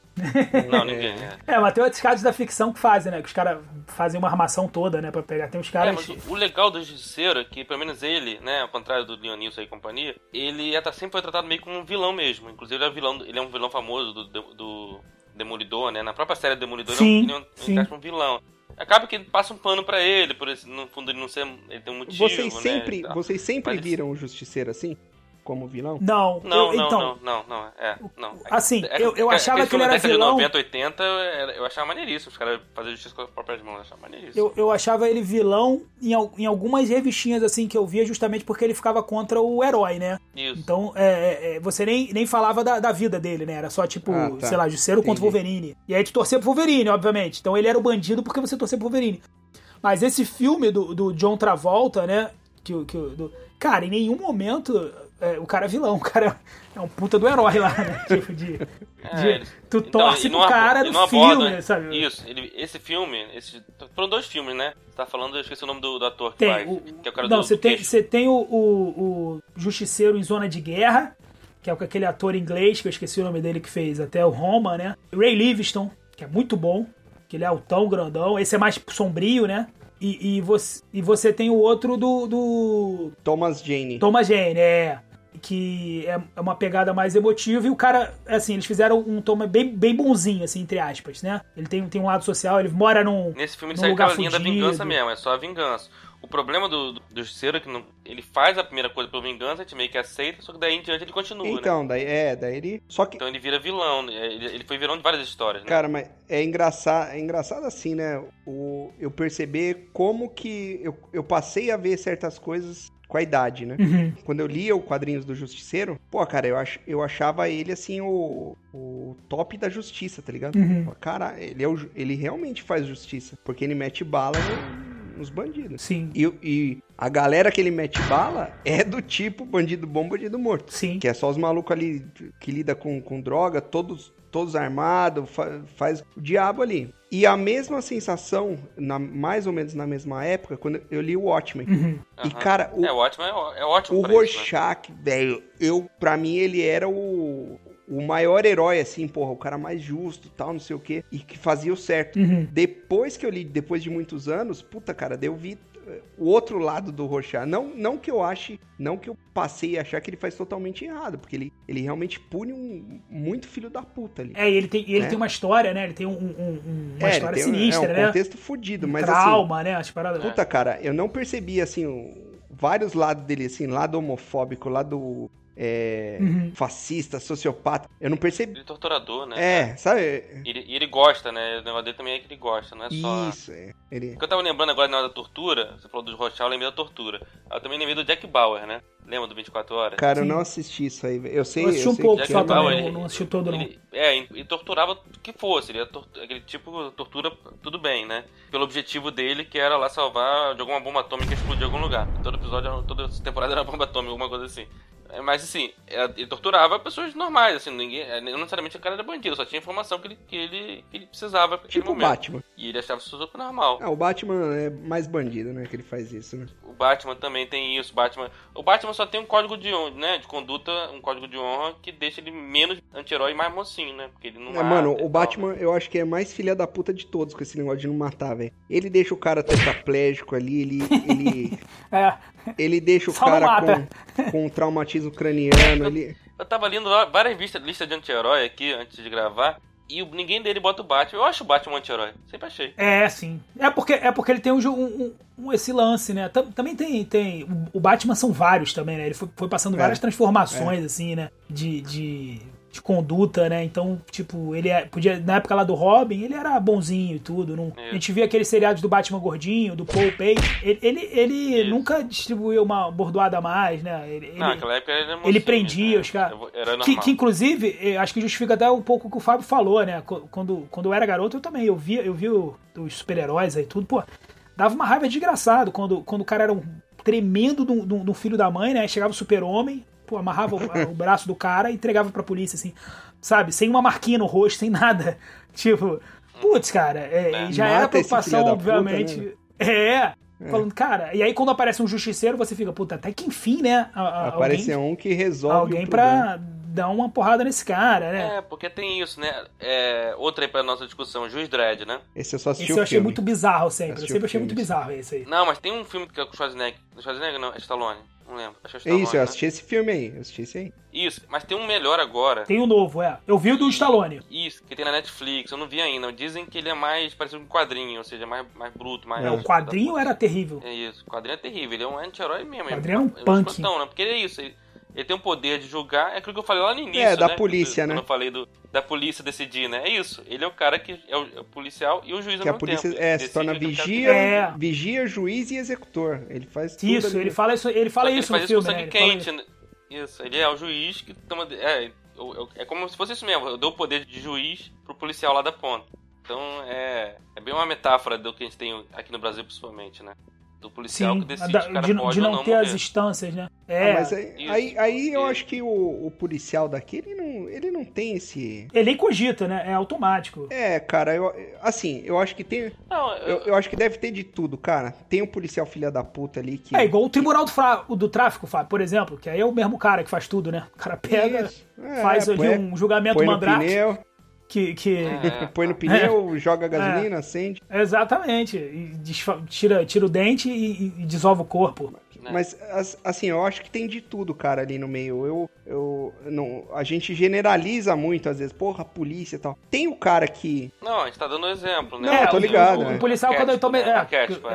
Não, ninguém, né? É, mas tem outros casos da ficção que fazem, né? Que os caras fazem uma armação toda, né? Pra pegar. Tem uns caras... É, mas o, o legal do Justiceiro é que, pelo menos ele, né? Ao contrário do Liam Neeson e companhia, ele até sempre foi tratado meio como um vilão mesmo. Inclusive, ele é, vilão, ele é um vilão famoso do, do, do Demolidor, né? Na própria série Demolidor, sim, ele é um, ele é um, um vilão. Acaba que passa um pano pra ele, por esse, no fundo ele não ser, ele tem um motivo, vocês né? Sempre, vocês sempre Mas viram o Justiceiro assim? Como vilão? Não, não, eu, não, então, não, não, não, é, não. Assim, é, eu, eu achava que ele era vilão... Na década de noventa, oitenta, eu achava maneiríssimo, os caras faziam justiça com as próprias mãos, eu achava maneiríssimo. Eu, eu achava ele vilão em, em algumas revistinhas, assim, que eu via justamente porque ele ficava contra o herói, né? Isso. Então, é, é, você nem, nem falava da, da vida dele, né? Era só, tipo, ah, tá. sei lá, justiceiro contra o Wolverine. E aí tu torcia pro Wolverine, obviamente. Então ele era o bandido porque você torcia pro Wolverine. Mas esse filme do, do John Travolta, né? Que, que, do... Cara, em nenhum momento... É, o cara é vilão, o cara é um puta do herói lá, né? Tipo de, é, de ele, tu torce então, pro cara do filme, aborda, sabe? Isso, ele, esse filme, esse, foram dois filmes, né? Você tá falando, eu esqueci o nome do, do ator que tem, faz, o, que é o cara não, do, você do tem, você tem o, o, o Justiceiro em Zona de Guerra, que é aquele ator inglês, que eu esqueci o nome dele, que fez até o Roma, né? Ray Livingston, que é muito bom, que ele é altão, grandão, esse é mais sombrio, né? E, e, você, e você tem o outro do... do... Thomas Jane. Thomas Jane, é... que é uma pegada mais emotiva, e o cara, assim, eles fizeram um tom bem, bem bonzinho, assim, entre aspas, né? Ele tem, tem um lado social, ele mora num Nesse filme ele sai aquela linha da vingança mesmo, é só a vingança. O problema do, do, do Justiceiro é que não, ele faz a primeira coisa por vingança, a gente meio que aceita, só que daí em diante ele continua, então, né? daí, é, daí ele... Só que... Então ele vira vilão, ele, ele foi vilão de várias histórias, né? Cara, mas é engraçado, é engraçado assim, né? O, eu perceber como que eu, eu passei a ver certas coisas... com a idade, né? Uhum. Quando eu lia o quadrinhos do Justiceiro, pô, cara, eu, ach, eu achava ele, assim, o, o top da justiça, tá ligado? Uhum. Cara, ele, é o, ele realmente faz justiça, porque ele mete bala no, nos bandidos. Sim. E, e a galera que ele mete bala é do tipo bandido bom, bandido morto. Sim. Que é só os malucos ali que lidam com, com droga, todos... todos armados, fa- faz o diabo ali. E a mesma sensação, na, mais ou menos na mesma época, quando eu li o Watchmen. Uhum. E, uhum. cara, o, é, o Watchmen é, é ótimo o Rorschach, né? Velho, eu, pra mim, ele era o, o maior herói, assim, porra, o cara mais justo e tal, não sei o quê, e que fazia o certo. Uhum. Depois que eu li, depois de muitos anos, puta, cara, eu vi o outro lado do Rorschach. Não, não que eu ache, não que eu passei a achar que ele faz totalmente errado, porque ele, ele realmente pune um muito filho da puta ali. É, e ele tem, ele né? tem uma história, né? Ele tem um, um, uma é, história tem, sinistra, é, um né? um contexto fodido, um mas trauma, assim... Trauma, né? As paradas... Puta, cara, eu não percebi, assim, vários lados dele, assim, lado homofóbico, lado é, uhum. fascista, sociopata. Eu não percebi. Ele é torturador, né? É, cara? Sabe? E ele, ele gosta, né? O negócio dele também é que ele gosta, não é só... Isso, é. Ele... Porque eu tava lembrando agora da tortura, você falou dos Rorschach, eu lembrei da tortura. Eu também lembrei do Jack Bauer, né? Lembra do vinte e quatro horas? Cara, sim. Eu não assisti isso aí. Eu sei... Eu assisti um eu sei pouco só também, ele, não assisti todo ele, não. É, ele torturava o que fosse. Ele tortura, aquele tipo de tortura, tudo bem, né? Pelo objetivo dele, que era lá salvar de alguma bomba atômica e explodir em algum lugar. Todo episódio, toda temporada era bomba atômica, alguma coisa assim. Mas assim, ele torturava pessoas normais, assim, ninguém, não necessariamente o cara era bandido, só tinha informação que ele, que ele, que ele precisava pra aquele tipo momento. O Batman. E ele achava isso super normal. Ah, o Batman é mais bandido, né, que ele faz isso, né? O Batman também tem isso, Batman... O Batman só tem um código de honra, né, de conduta, um código de honra que deixa ele menos anti-herói e mais mocinho, né, porque ele não é, mata. Mano, o Batman, eu acho que é mais filha da puta de todos com esse negócio de não matar, velho. Ele deixa o cara tetraplégico ali, ele... ele... é... Ele deixa o só cara com, com um traumatismo craniano ali. Eu, eu tava lendo várias listas, listas de anti-herói aqui antes de gravar. E ninguém dele bota o Batman. Eu acho o Batman um anti-herói. Sempre achei. É, sim. É porque, é porque ele tem um, um, um, esse lance, né? Também tem, tem... O Batman são vários também, né? Ele foi, foi passando é, várias transformações, é. assim, né? De... de... de conduta, né, então, tipo, ele podia, na época lá do Robin, ele era bonzinho e tudo, não... a gente via aqueles seriados do Batman gordinho, do Paul Page, ele, ele, ele nunca distribuiu uma bordoada a mais, né, ele, não, ele, época ele, mocinho, ele prendia né? os caras, que, que inclusive, acho que justifica até um pouco o que o Fábio falou, né, quando, quando eu era garoto, eu também, eu via, eu via os super-heróis aí tudo, pô, dava uma raiva desgraçada quando, quando o cara era um tremendo do, do, do filho da mãe, né, chegava o super-homem, amarrava o, o braço do cara e entregava pra polícia, assim, sabe? Sem uma marquinha no rosto, sem nada. Tipo, putz, cara, é, é, já era preocupação, obviamente. Puta, né? É, é, falando, cara, e aí quando aparece um justiceiro, você fica, puta, até que enfim, né? A, a, aparece alguém, um que resolve alguém pra dar uma porrada nesse cara, né? É, porque tem isso, né? É, outra aí pra nossa discussão, Juiz Dredd, né? Esse eu só assisti esse o eu achei filme. Muito bizarro sempre. Eu sempre achei muito bizarro esse aí. Não, mas tem um filme que é com o Schwarzenegger. Schwarzenegger não, é Stallone. Não lembro. É isso, eu assisti né? esse filme aí. Eu assisti esse aí. Isso, mas tem um melhor agora. Tem um novo, é. Eu vi o do Stallone. Isso, que tem na Netflix, eu não vi ainda. Dizem que ele é mais parecido com um quadrinho, ou seja, mais, mais bruto, mais... É, o quadrinho era terrível. É isso, o quadrinho é terrível. Ele é um anti-herói mesmo. O quadrinho é um punk. Né? Porque ele é isso, ele... Ele tem o poder de julgar, é aquilo que eu falei lá no início, né? É, da né? polícia, quando né? Quando eu falei do, da polícia decidir, né? É isso, ele é o cara que é o policial e o juiz que ao mesmo tempo. Que a polícia é, se torna vigia, é. vigia, juiz e executor. Ele faz tudo. Isso, ali. ele fala isso, ele fala isso ele no filme, né? Ele quente, fala isso. Né? Isso, ele é o juiz que toma... É, eu, eu, é como se fosse isso mesmo, eu dou o poder de juiz pro policial lá da ponta. Então, é, é bem uma metáfora do que a gente tem aqui no Brasil, principalmente, né? Do policial Sim, que decide da, o cara de, pode de não, não ter morrer. As instâncias, né? É, ah, mas aí, isso, aí, aí eu acho que o, o policial daqui, ele não, ele não tem esse... Ele cogita, né? É automático. É, cara, eu, assim, eu acho que tem... Não, eu... Eu, eu acho que deve ter de tudo, cara. Tem um policial filha da puta ali que... É, igual o Tribunal do, fra... do Tráfico, Fábio, por exemplo, que aí é o mesmo cara que faz tudo, né? O cara pega, é, faz é, ali põe, um julgamento mandrake... Que, que... É. Põe no pneu, é. joga gasolina, é. acende. Exatamente. E desfa... tira, tira o dente e, e dissolve o corpo. Mas, assim, eu acho que tem de tudo, cara, ali no meio. Eu, eu, não, a gente generaliza muito, às vezes. Porra, polícia e tal. Tem o cara que... Não, a gente tá dando um exemplo, né? Não, é, tô ligado. O, o, o policial, quando eu tô... É,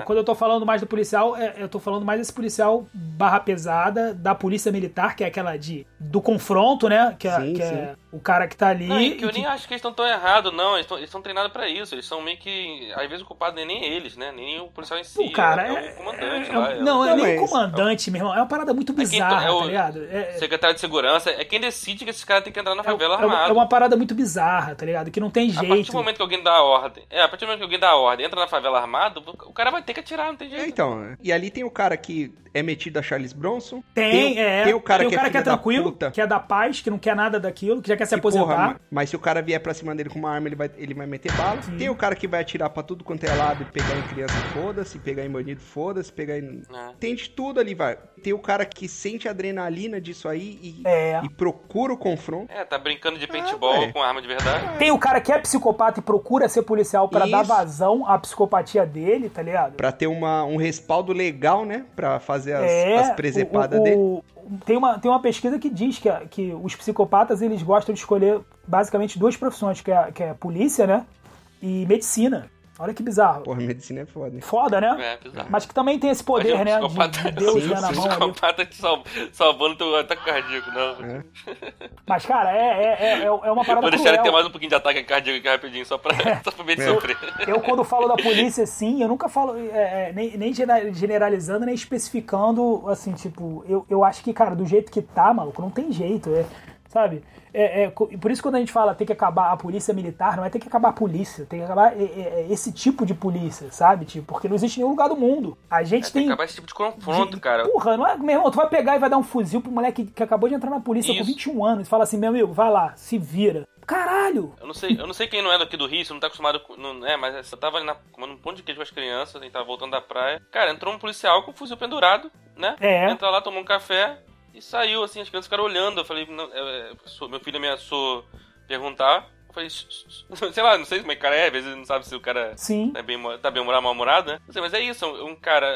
quando eu tô falando mais do policial, é, eu tô falando mais desse policial barra pesada da polícia militar, que é aquela de... Do confronto, né? Que é, sim, que é o cara que tá ali... Não, que eu que... nem acho que eles estão tão errados, não. Eles estão treinados pra isso. Eles são meio que... Às vezes o culpado nem, nem eles, né? Nem o policial em si. O cara é... é, é o comandante é, lá. É, não, é nem o comandante. Comandante, meu irmão, é uma parada muito bizarra, é quem, é o, tá ligado? É, secretário de segurança é quem decide que esses caras têm que entrar na favela é, armado. É uma parada muito bizarra, tá ligado? Que não tem jeito. A partir do momento que alguém dá a ordem, é, a partir do momento que alguém dá a ordem, entra na favela armado, o cara vai ter que atirar, não tem jeito. É, então, e ali tem o cara que é metido a Charles Bronson. Tem, tem é. Tem o cara, tem o cara que, é que é tranquilo, puta. Que é da paz, que não quer nada daquilo, que já quer se aposentar. Porra, mas, mas se o cara vier pra cima dele com uma arma, ele vai, ele vai meter bala. Sim. Tem o cara que vai atirar pra tudo quanto é lado e pegar em criança, foda-se, pegar em bandido, foda-se, pegar em... É. Tem de tudo. Tudo ali, vai. Tem o cara que sente a adrenalina disso aí e, é. e procura o confronto. É, tá brincando de paintball é, com arma de verdade. É. Tem o cara que é psicopata e procura ser policial pra isso. Dar vazão à psicopatia dele, tá ligado? Pra ter uma, um respaldo legal, né? Pra fazer as, é, as presepadas o, o, dele. Tem uma, tem uma pesquisa que diz que, que os psicopatas, eles gostam de escolher basicamente duas profissões, que é, que é polícia, né? E medicina. Olha que bizarro. Porra, medicina é foda. Foda, né? É, bizarro. Mas que também tem esse poder, né? De Deus sim, né, na mão. Psicopata te salvando teu ataque cardíaco, não. É. Mas, cara, é, é, é, é uma parada. Vou deixar cruel. Ele ter mais um pouquinho de ataque cardíaco aqui rapidinho, só pra, é. só pra meio de é. sofrer. Eu, quando falo da polícia, assim, eu nunca falo, é, nem, nem generalizando, nem especificando, assim, tipo, eu, eu acho que, cara, do jeito que tá, maluco, não tem jeito, é. Sabe? É, é, por isso quando a gente fala tem que acabar a polícia militar, não é tem que acabar a polícia, tem que acabar é, é, esse tipo de polícia, sabe? Tipo, porque não existe nenhum lugar do mundo. A gente é, tem... tem que acabar esse tipo de confronto, de, cara. Porra, não é, meu irmão, tu vai pegar e vai dar um fuzil pro moleque que, que acabou de entrar na polícia isso. com vinte e um anos e fala assim, meu amigo, vai lá, se vira. Caralho! Eu não sei, eu não sei quem não é daqui do Rio, você não tá acostumado com... Não, é, mas você tava ali na, comendo um pão de queijo com as crianças, a gente tava voltando da praia. Cara, entrou um policial com um fuzil pendurado, né? É. Entra lá, tomou um café... E saiu, assim, as crianças ficaram olhando. Eu falei, não, é, sou, meu filho ameaçou perguntar. Eu falei, sei lá, não sei como é que o cara é. Às vezes não sabe se o cara Sim. tá bem, tá bem mal-humorado, né? Não sei, mas é isso. Um cara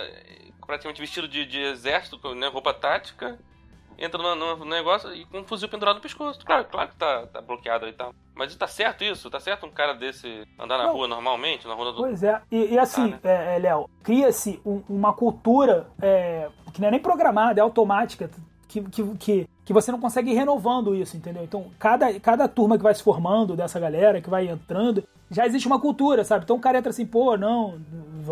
praticamente vestido de, de exército, né, roupa tática, entra no, no negócio e com um fuzil pendurado no pescoço. Claro, claro que tá, tá bloqueado e tal. Mas tá certo isso? Tá certo um cara desse andar na não. rua normalmente? Na rua do... Pois é. E, e assim, tá, né? é, é, Léo, cria-se um, uma cultura é, que não é nem programada, é automática. Que, que, que, que você não consegue ir renovando isso, entendeu? Então, cada, cada turma que vai se formando dessa galera, que vai entrando, já existe uma cultura, sabe? Então o cara entra assim, pô, não,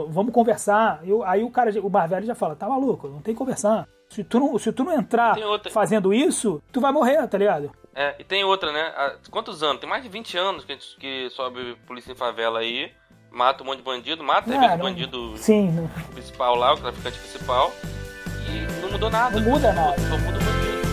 vamos conversar. Eu, aí o cara, o mais velho já fala, tá maluco, não tem que conversar. Se tu não, se tu não entrar fazendo isso, tu vai morrer, tá ligado? É, e tem outra, né? Há quantos anos? Tem mais de vinte anos que a gente que sobe polícia em favela aí, mata um monte de bandido, mata é, o bandido sim, não... principal lá, o traficante principal. E não mudou nada. Não muda nada. Só muda o bandido.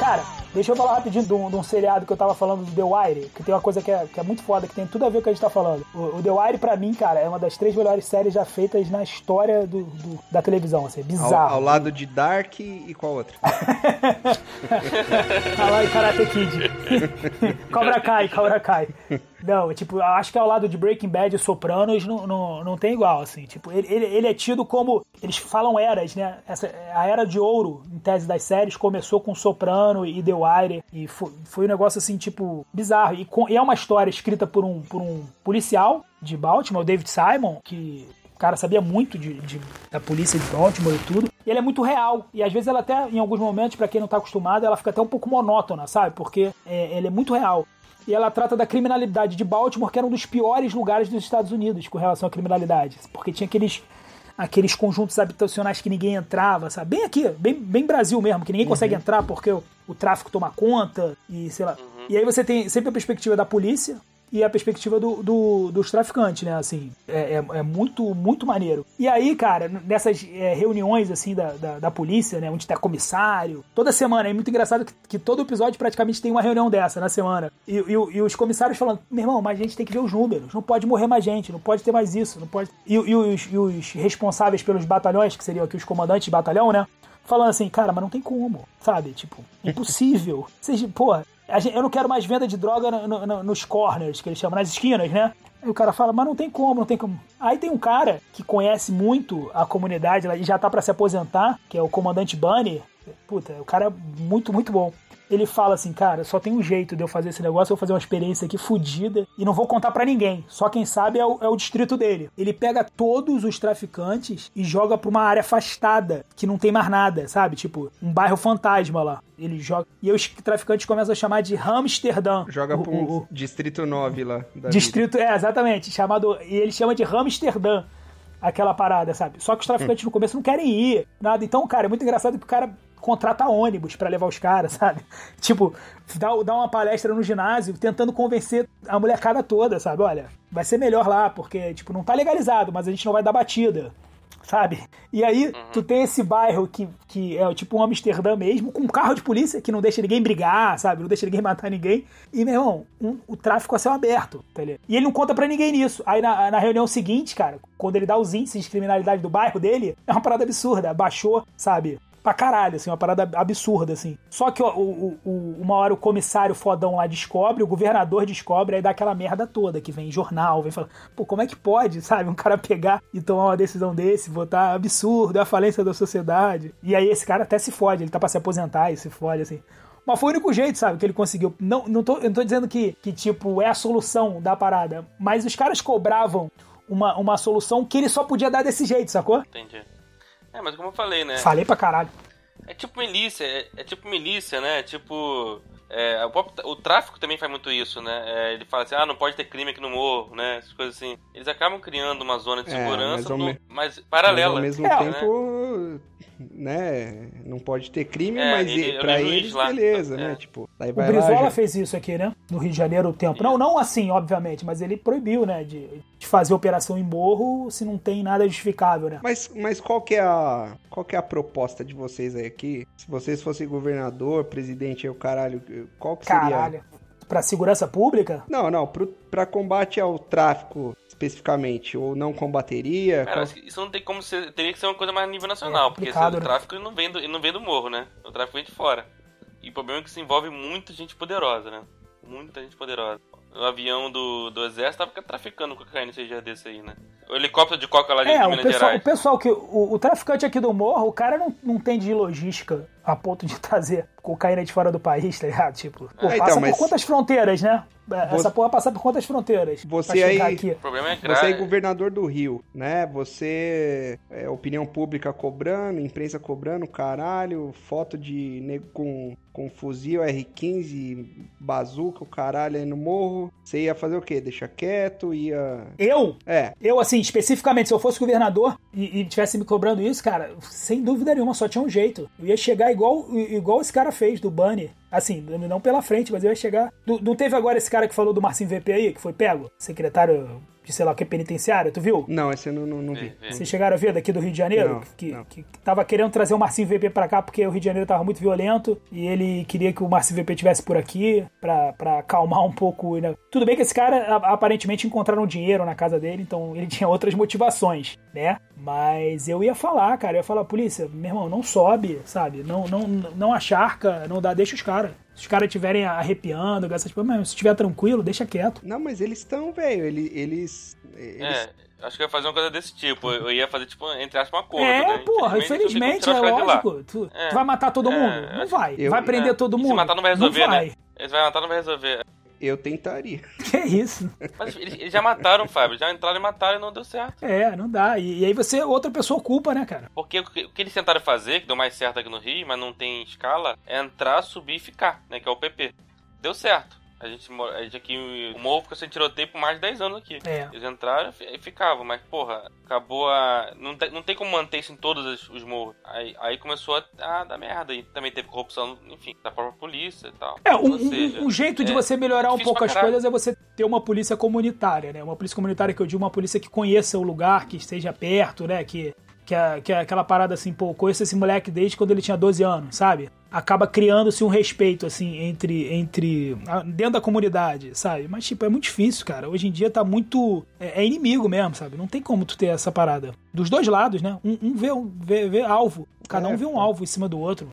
Cara, deixa eu falar rapidinho de um, de um seriado que eu tava falando do The Wire, que tem uma coisa que é, que é muito foda, que tem tudo a ver com o que a gente tá falando. O, o The Wire, pra mim, cara, é uma das três melhores séries já feitas na história do, do, da televisão, assim, é bizarro. Ao, ao lado de Dark e qual outra? Tá lá em Karate Kid. Cobra Kai, Cobra Kai. Não, tipo, acho que ao lado de Breaking Bad e Sopranos não, não, não tem igual, assim. Tipo, ele, ele, ele é tido como... Eles falam eras, né? Essa, a era de ouro, em tese das séries, começou com Soprano e The Wire. E foi, foi um negócio, assim, tipo, bizarro. E, com, e é uma história escrita por um, por um policial de Baltimore, o David Simon, que... O cara sabia muito de, de, da polícia de Baltimore e tudo. E ela é muito real. E às vezes ela até, em alguns momentos, pra quem não tá acostumado, ela fica até um pouco monótona, sabe? Porque é, ela é muito real. E ela trata da criminalidade de Baltimore, que era um dos piores lugares dos Estados Unidos com relação à criminalidade. Porque tinha aqueles, aqueles conjuntos habitacionais que ninguém entrava, sabe? Bem aqui, bem, bem Brasil mesmo, que ninguém uhum. consegue entrar porque o, o tráfico toma conta e sei lá. Uhum. E aí você tem sempre a perspectiva da polícia... e a perspectiva do, do, dos traficantes, né, assim, é, é, é muito, muito maneiro. E aí, cara, nessas é, reuniões, assim, da, da, da polícia, né, onde tá comissário, toda semana, é muito engraçado que, que todo episódio praticamente tem uma reunião dessa na semana, e, e, e os comissários falando, meu irmão, mas a gente tem que ver os números, não pode morrer mais gente, não pode ter mais isso, não pode... E, e, os, e os responsáveis pelos batalhões, que seriam aqui os comandantes de batalhão, né, falando assim, cara, mas não tem como, sabe, tipo, impossível, vocês, porra, eu não quero mais venda de droga no, no, nos corners, que eles chamam, nas esquinas, né? Aí o cara fala, mas não tem como, não tem como. Aí tem um cara que conhece muito a comunidade e já tá pra se aposentar, que é o comandante Bunny. Puta, o cara é muito, muito bom. Ele fala assim, cara, só tem um jeito de eu fazer esse negócio, eu vou fazer uma experiência aqui fodida e não vou contar pra ninguém, só quem sabe é o, é o distrito dele. Ele pega todos os traficantes e joga pra uma área afastada, que não tem mais nada, sabe? Tipo, um bairro fantasma lá. Ele joga... E os traficantes começam a chamar de Ramsterdã. Joga o, pro um o, distrito nove lá. Da distrito, vida. É, exatamente. Chamado... E ele chama de Ramsterdã. Aquela parada, sabe? Só que os traficantes hum. no começo não querem ir, nada. Então, cara, é muito engraçado que o cara... contrata ônibus pra levar os caras, sabe? Tipo, dá, dá uma palestra no ginásio tentando convencer a molecada toda, sabe? Olha, vai ser melhor lá, porque, tipo, não tá legalizado, mas a gente não vai dar batida, sabe? E aí, tu tem esse bairro que, que é tipo um Amsterdã mesmo, com um carro de polícia que não deixa ninguém brigar, sabe? Não deixa ninguém matar ninguém. E, meu irmão, um, o tráfico a céu aberto, tá ligado? E ele não conta pra ninguém nisso. Aí, na, na reunião seguinte, cara, quando ele dá os índices de criminalidade do bairro dele, é uma parada absurda. Baixou, sabe? pra caralho, assim, uma parada absurda, assim. Só que o, o, o, uma hora o comissário fodão lá descobre, o governador descobre, aí dá aquela merda toda, que vem jornal, vem falando, pô, como é que pode, sabe, um cara pegar e tomar uma decisão desse, votar absurdo, é a falência da sociedade. E aí esse cara até se fode, ele tá pra se aposentar e se fode, assim. Mas foi o único jeito, sabe, que ele conseguiu. Não, não tô, eu não tô dizendo que, que, tipo, é a solução da parada, mas os caras cobravam uma, uma solução que ele só podia dar desse jeito, sacou? Entendi. É, mas como eu falei, né? Falei pra caralho. É tipo milícia, é, é tipo milícia, né? É tipo... É, o, próprio, o tráfico também faz muito isso, né? É, ele fala assim, ah, não pode ter crime aqui no morro, né? Essas coisas assim. Eles acabam criando uma zona de segurança, é, mas, do, mas paralela. Mas ao mesmo é, tempo, né? né? Não pode ter crime, é, mas ele, pra eles, lá, beleza, então, né? É. Tipo, daí vai o Brizola lá, fez isso aqui, né? No Rio de Janeiro, o tempo. É. Não, não assim, obviamente, mas ele proibiu, né? De, de fazer operação em morro se não tem nada justificável, né? Mas, mas qual que é a, qual que é a proposta de vocês aí aqui? Se vocês fossem governador, presidente, aí o caralho... Qual que seria? Caralho. Pra segurança pública? Não, não. Pro, pra combate ao tráfico, especificamente. Ou não combateria? Cara, qual... isso não tem como ser... Teria que ser uma coisa mais a nível nacional. É, porque esse, né? O tráfico ele não, vem do, ele não vem do morro, né? O tráfico vem de fora. E o problema é que se envolve muita gente poderosa, né? Muita gente poderosa. O avião do, do exército tava traficando cocaína esses dias desse aí, né? O helicóptero de coca lá de é, Minas pessoal, Gerais. É, o pessoal que... O, o traficante aqui do morro, o cara não, não tem de logística a ponto de trazer cocaína de fora do país, tá ligado? Tipo, pô, ah, passa então, mas... por quantas fronteiras, né? Essa você... porra passa por quantas fronteiras? Você aí, aqui. O problema é grave. Você aí, governador do Rio, né? Você, é, opinião pública cobrando, imprensa cobrando, caralho, foto de nego com, com fuzil R quinze, bazuca, o caralho aí no morro. Você ia fazer o quê? Deixar quieto, ia... Eu? É. Eu, assim, especificamente, se eu fosse governador e, e tivesse me cobrando isso, cara, sem dúvida nenhuma, só tinha um jeito. Eu ia chegar e Igual, igual esse cara fez do Bunny. Assim, não pela frente, mas eu ia chegar... Do, não teve agora esse cara que falou do Marcinho V P aí, que foi pego? Secretário de, sei lá, que é penitenciário, tu viu? Não, esse eu não, não, não vi. Vocês chegaram a ver daqui do Rio de Janeiro? Não, que, não. Que, que tava querendo trazer o Marcinho V P pra cá, porque o Rio de Janeiro tava muito violento, e ele queria que o Marcinho V P estivesse por aqui, pra, pra acalmar um pouco... Né? Tudo bem que esse cara, aparentemente, encontraram dinheiro na casa dele, então ele tinha outras motivações, né? Mas eu ia falar, cara, eu ia falar, polícia, meu irmão, não sobe, sabe? Não, não, não acharca, não dá, deixa os caras. Se os caras estiverem arrepiando, essas coisas, mas se estiver tranquilo, deixa quieto. Não, mas eles estão, velho, eles, eles... É, acho que eu ia fazer uma coisa desse tipo, eu ia fazer, tipo, entre aspas, uma coisa. É, né? Porra, infelizmente, é lógico, tu, é, tu vai matar todo mundo, é, não vai, eu, vai prender é, todo mundo, se matar não vai resolver, não vai. Né? Eles vão matar, não vai resolver. Eu tentaria. Que isso? Mas eles já mataram, Fábio. Já entraram e mataram e não deu certo. É, não dá. E, e aí você, outra pessoa culpa, né, cara? Porque o que, o que eles tentaram fazer, que deu mais certo aqui no Rio, mas não tem escala, é entrar, subir e ficar, né, que é o P P. Deu certo. A gente, a gente aqui, o morro ficou sem tiroteio por mais de dez anos aqui. É. Eles entraram e ficavam, mas, porra, acabou a... Não tem, não tem como manter isso em todos os, os morros. Aí, aí começou a, a dar merda. E também teve corrupção, enfim, da própria polícia e tal. É, um, seja, um jeito é, de você melhorar é um pouco as coisas é você ter uma polícia comunitária, né? Uma polícia comunitária que eu digo, uma polícia que conheça o lugar, que esteja perto, né? Que... Que é, que é aquela parada assim, pô, conheço esse moleque desde quando ele tinha doze anos, sabe? Acaba criando-se um respeito, assim, entre... entre dentro da comunidade, sabe? Mas, tipo, é muito difícil, cara. Hoje em dia tá muito... É, é inimigo mesmo, sabe? Não tem como tu ter essa parada. Dos dois lados, né? Um, um, vê, um vê, vê alvo. Cada um vê um alvo em cima do outro.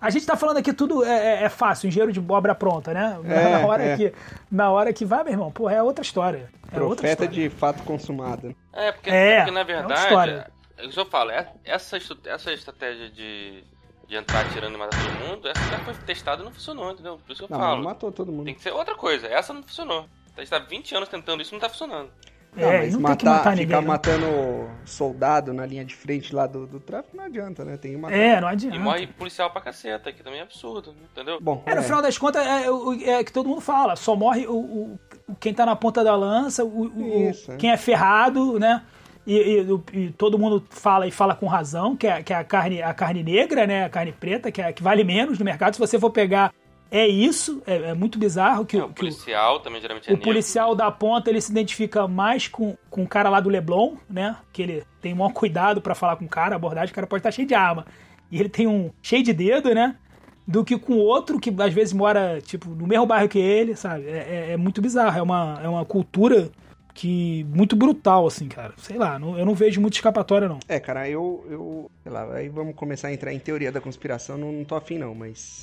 A gente tá falando aqui tudo é, é, é fácil, engenheiro de obra pronta, né? É, na, hora é. que, na hora que vai, meu irmão, pô, é outra história. É Profeta outra história. De fato consumado. É, porque, é, porque na verdade... É outra história. É o que eu falo, essa, essa estratégia de, de entrar atirando e matar todo mundo, essa já foi testada e não funcionou, entendeu? Por isso que eu não, falo. Não, matou todo mundo. Tem que ser outra coisa, essa não funcionou. A gente tá vinte anos tentando isso e não tá funcionando. Não, é, mas não matar, tem que matar ninguém, ficar não. matando soldado na linha de frente lá do, do tráfico não adianta, né? Tem que matar. É, não adianta. E morre policial pra caceta, que também é absurdo, né? Entendeu? Bom, é, no é. final das contas, é o é, que todo mundo fala, só morre o, o, quem tá na ponta da lança, o, o, isso, o, quem é ferrado, né? E, e, e todo mundo fala e fala com razão que é, que é a, carne, a carne negra, né? A carne preta, que, é, que vale menos no mercado. Se você for pegar, é isso. É, é muito bizarro que é, o, o policial que, também geralmente é negro. O policial da ponta, ele se identifica mais com, com o cara lá do Leblon, né? Que ele tem o maior cuidado pra falar com o cara, abordagem, o cara pode estar cheio de arma. E ele tem um cheio de dedo, né? Do que com outro que às vezes mora, tipo, no mesmo bairro que ele, sabe? É, é, é muito bizarro. É uma, é uma cultura... que muito brutal, assim, cara. Sei lá, não, eu não vejo muito escapatória, não. É, cara, eu, eu... Sei lá, aí vamos começar a entrar em teoria da conspiração, não, não tô afim, não, mas...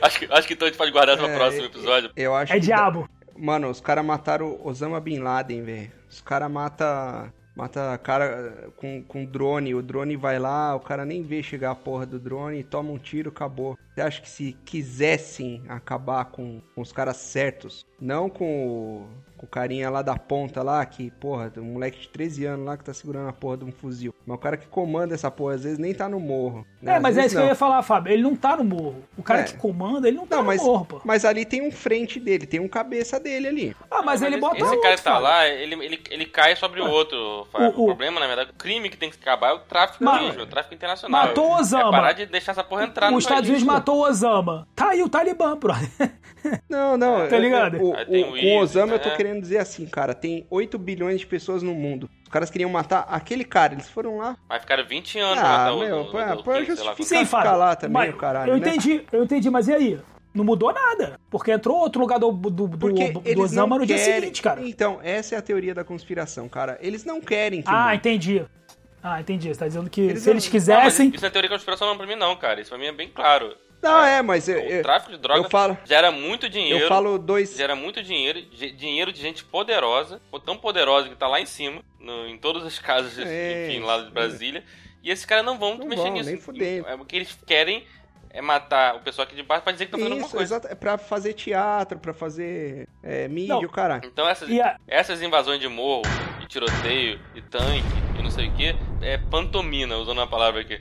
acho, que, acho que então a gente pode guardar pra é, próximo episódio. Eu, eu acho é que... diabo! Mano, os caras mataram Osama Bin Laden, velho. Os caras matam... Mata cara com, com drone, o drone vai lá, o cara nem vê chegar a porra do drone, toma um tiro, acabou. Você acha que se quisessem acabar com, com os caras certos, não com o, com o carinha lá da ponta lá, que porra, um moleque de treze anos lá que tá segurando a porra de um fuzil, mas o cara que comanda essa porra às vezes nem tá no morro. Né? É, às mas é isso não. que eu ia falar, Fábio, ele não tá no morro. O cara é. que comanda, ele não tá não, no mas, morro, pô. Mas ali tem um frente dele, tem um cabeça dele ali. Ah, mas, mas ele bota esse outro, cara que tá lá, ele, ele, ele cai sobre ah. o outro. O, o problema, na verdade, o crime que tem que acabar é o tráfico mesmo, o tráfico internacional. Matou o Osama. É parar de deixar essa porra entrar o, no Os Estados Unidos matou o Osama. Tá aí o Talibã, brother. Não, não. Tá ligado? O, o, o, o, o Osama, né? Eu tô querendo dizer assim, cara, tem oito bilhões de pessoas no mundo. Os caras queriam matar aquele cara, eles foram lá. Mas ficaram vinte anos ah, meu, o, pô, do, pô, do, sei lá. Sim, ficar lá também, o caralho. Eu entendi, né? eu entendi, mas e aí? Não mudou nada, porque entrou outro lugar do, do, do, do Osama no querem. dia seguinte, cara. Então, essa é a teoria da conspiração, cara. Eles não querem que... Ah, mude. entendi. Ah, entendi. Você tá dizendo que eles se não... eles quisessem... Não, isso é teoria da conspiração não pra mim não, cara. Isso pra mim é bem claro. Não, é, é mas... Eu, o tráfico de drogas falo, gera muito dinheiro. Eu falo dois... Gera muito dinheiro. Dinheiro de gente poderosa, ou tão poderosa que tá lá em cima, no, em todos os casos, é, enfim, lá de Brasília. É. E esses caras não vão não mexer vão, nisso. Não nem fuder. É porque eles querem... É matar o pessoal aqui de baixo pra dizer que tá fazendo alguma coisa. Exato. É pra fazer teatro, pra fazer é, mídia, o caralho. Então essas, a... essas invasões de morro, de tiroteio, de tanque, e não sei o que, é pantomina, usando uma palavra aqui.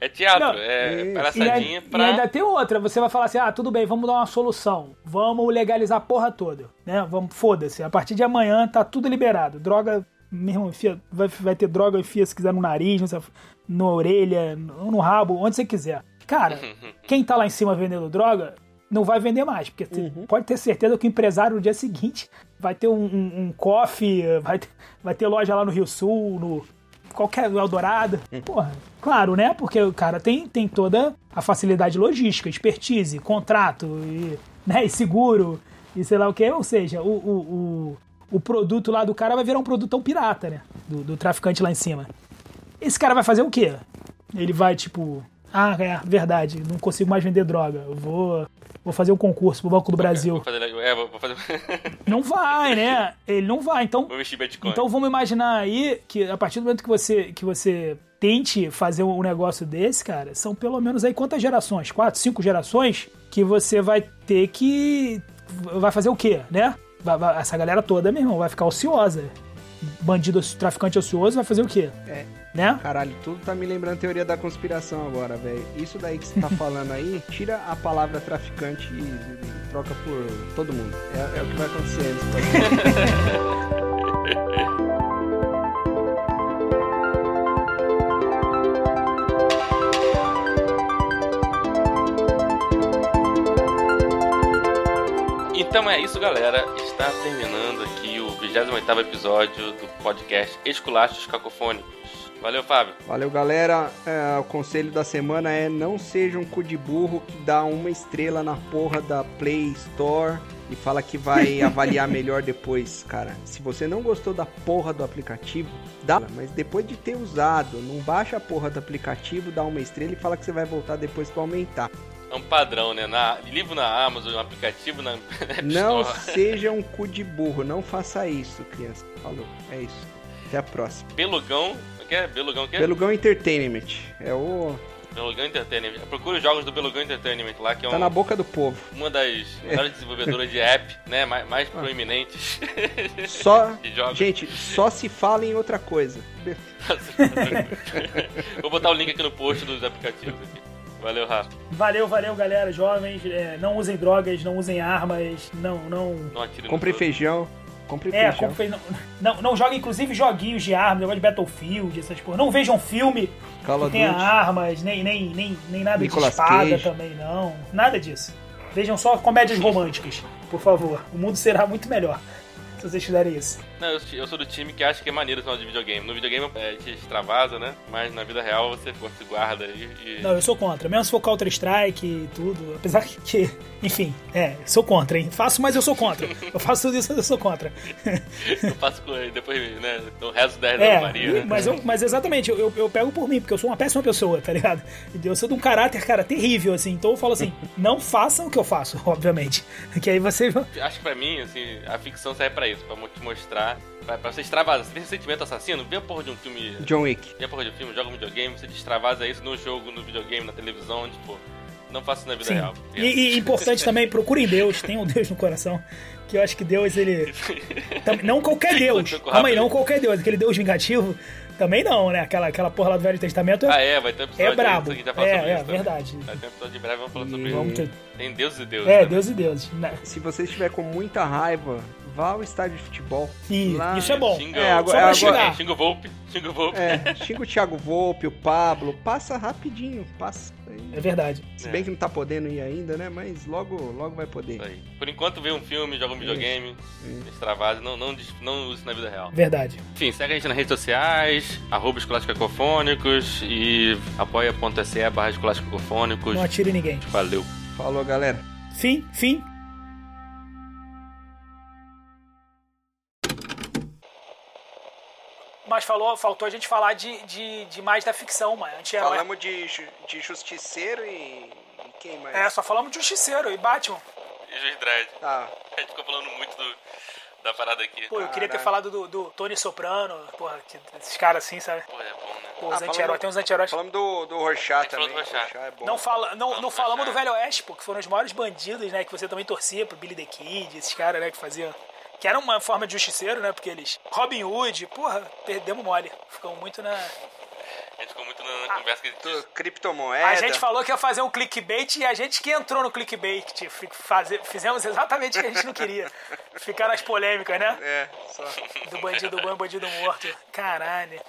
É teatro, não, é isso. palhaçadinha e pra... E ainda tem outra, você vai falar assim, ah, tudo bem, vamos dar uma solução, vamos legalizar a porra toda, né? Vamos, foda-se, a partir de amanhã tá tudo liberado, droga... Meu irmão, enfia, vai, vai ter droga, enfia se quiser no nariz, não sei, na orelha, no, no rabo, onde você quiser. Cara, quem tá lá em cima vendendo droga não vai vender mais, porque uhum. pode ter certeza que o empresário no dia seguinte vai ter um, um, um coffee, vai ter, vai ter loja lá no Rio Sul, no qualquer Eldorado. Porra, claro, né? Porque o cara tem, tem toda a facilidade logística, expertise, contrato, e, né, e seguro, e sei lá o que. Ou seja, o... o, o o produto lá do cara vai virar um produtão pirata, né? Do, do traficante lá em cima. Esse cara vai fazer o quê? Ele vai, tipo... Ah, é verdade, não consigo mais vender droga. Eu vou, vou fazer um concurso pro Banco do Brasil. Vou fazer, é, vou fazer... Não vai, né? Ele não vai, então... Vou investir Bitcoin. Então vamos imaginar aí que a partir do momento que você, que você tente fazer um negócio desse, cara, são pelo menos aí quantas gerações? Quatro, cinco gerações? Que você vai ter que... Vai fazer o quê, né? Essa galera toda, meu irmão, vai ficar ociosa. Bandido, traficante ocioso vai fazer o quê? É. Né? Caralho, tudo tá me lembrando a teoria da conspiração agora, velho. Isso daí que você tá falando aí, tira a palavra traficante e, e troca por todo mundo. É, é o que vai acontecer. Então é isso, galera. Está terminando aqui o vigésimo oitavo episódio do podcast Esculachos Cacofônicos. Valeu, Fábio. Valeu, galera. É, o conselho da semana é não seja um cu de burro que dá uma estrela na porra da Play Store e fala que vai avaliar melhor depois, cara. Se você não gostou da porra do aplicativo, dá, mas depois de ter usado, não baixa a porra do aplicativo, dá uma estrela e fala que você vai voltar depois pra aumentar. É um padrão, né? Na, livro na Amazon, um aplicativo na Não seja um cu de burro, não faça isso, criança. Falou, é isso. Até a próxima. Belugão, o que é? Belugão o que é? Belugão Entertainment. É o... Belugão Entertainment. Procure os jogos do Belugão Entertainment lá, que é um... Tá na boca do povo. Uma das melhores desenvolvedoras de app, né? Mais, mais ah. proeminentes. Só... Gente, só se fala em outra coisa. Vou botar o link aqui no post dos aplicativos aqui. Valeu, Rafa. Valeu, valeu, galera. Jovens, é, não usem drogas, não usem armas, não... não, não compre feijão. Compre é, feijão. Compre, não, não, não joguem, inclusive, joguinhos de armas, negócio de Battlefield, essas coisas. Não vejam filme Call que tenha armas, nem, nem, nem, nem nada Nicolas de espada Cage. Também, não. Nada disso. Vejam só comédias românticas, por favor. O mundo será muito melhor. se vocês fizerem isso. Não, eu, eu sou do time que acha que é maneiro o sinal de videogame. No videogame a gente extravasa, né? Mas na vida real você se guarda e... e... Não, eu sou contra. Mesmo se for Counter-Strike e tudo. Apesar que... Enfim, é, sou contra, hein? Faço, mas eu sou contra. Eu faço tudo isso, mas eu sou contra. Eu faço depois, né? O resto da é, Maria, né? Mas, eu, mas exatamente, eu, eu pego por mim, porque eu sou uma péssima pessoa, tá ligado? Eu sou de um caráter, cara, terrível, assim. Então eu falo assim, não façam o que eu faço, obviamente. Que aí você... Acho que pra mim, assim, a ficção serve pra isso, pra te mostrar... Pra, pra você extravasar, você tem esse sentimento assassino, vê a porra de um filme... John Wick. Vê a porra de um filme, joga um videogame, você extravasa isso no jogo, no videogame, na televisão, tipo... Não faço na vida Sim. real. E, e importante também, procurem Deus, tenham Deus no coração, que eu acho que Deus, ele... Não qualquer Deus, calma aí, não qualquer Deus, aquele Deus vingativo, também não, né? Aquela, aquela porra lá do Velho Testamento é... Ah, é, vai ter um episódio... É brabo, é, é, isso, verdade. Né? Vai ter um episódio de breve, vamos falar sobre vamos isso. Ter... Tem Deus e Deus. É, né? Deus e Deus. Se você estiver com muita raiva... Vá ao estádio de futebol. Sim, lá... Isso é bom. Xinga é, agora, é, agora... é, xinga o Volpe. Xinga o Volpe. É, xinga o Thiago Volpe, o Pablo. Passa rapidinho. Passa. É verdade. Se bem é. que não tá podendo ir ainda, né? Mas logo, logo vai poder. Aí. Por enquanto vê um filme, joga um videogame, extravase. Não, não, não use na vida real. Verdade. Enfim, segue a gente nas redes sociais, arroba Esculachos Cacofônicos e apoia.se barra Esculachos Cacofônicos. Não atire ninguém. Valeu. Falou, galera. Fim, fim. Mas falou, faltou a gente falar de, de, de mais da ficção, mano. Falamos de, de Justiceiro e, e quem mais? É, só falamos de Justiceiro e Batman. E Juiz Dredd. Ah. A gente ficou falando muito do, da parada aqui. Pô, eu queria ter falado do, do Tony Soprano, porra, que, esses caras assim, sabe? Porra, é bom, né? Pô, os ah, anti-heróis, tem uns anti-heróis. Falamos do, do Rorschach também. Do Rorschach. É bom. Não, fala, não, não, não falamos do Velho Oeste, pô, que foram os maiores bandidos, né? Que você também torcia pro Billy the Kid, esses caras, né, que faziam... Que era uma forma de justiceiro, né? Porque eles... Robin Hood, porra, perdemos mole. Ficamos muito na... A gente ficou muito na, na ah, conversa que tu, criptomoeda. A gente falou que ia fazer um clickbait e a gente que entrou no clickbait. Fazer, fizemos exatamente o que a gente não queria. Ficar nas polêmicas, né? É, só. Do bandido bom e bandido morto. Caralho.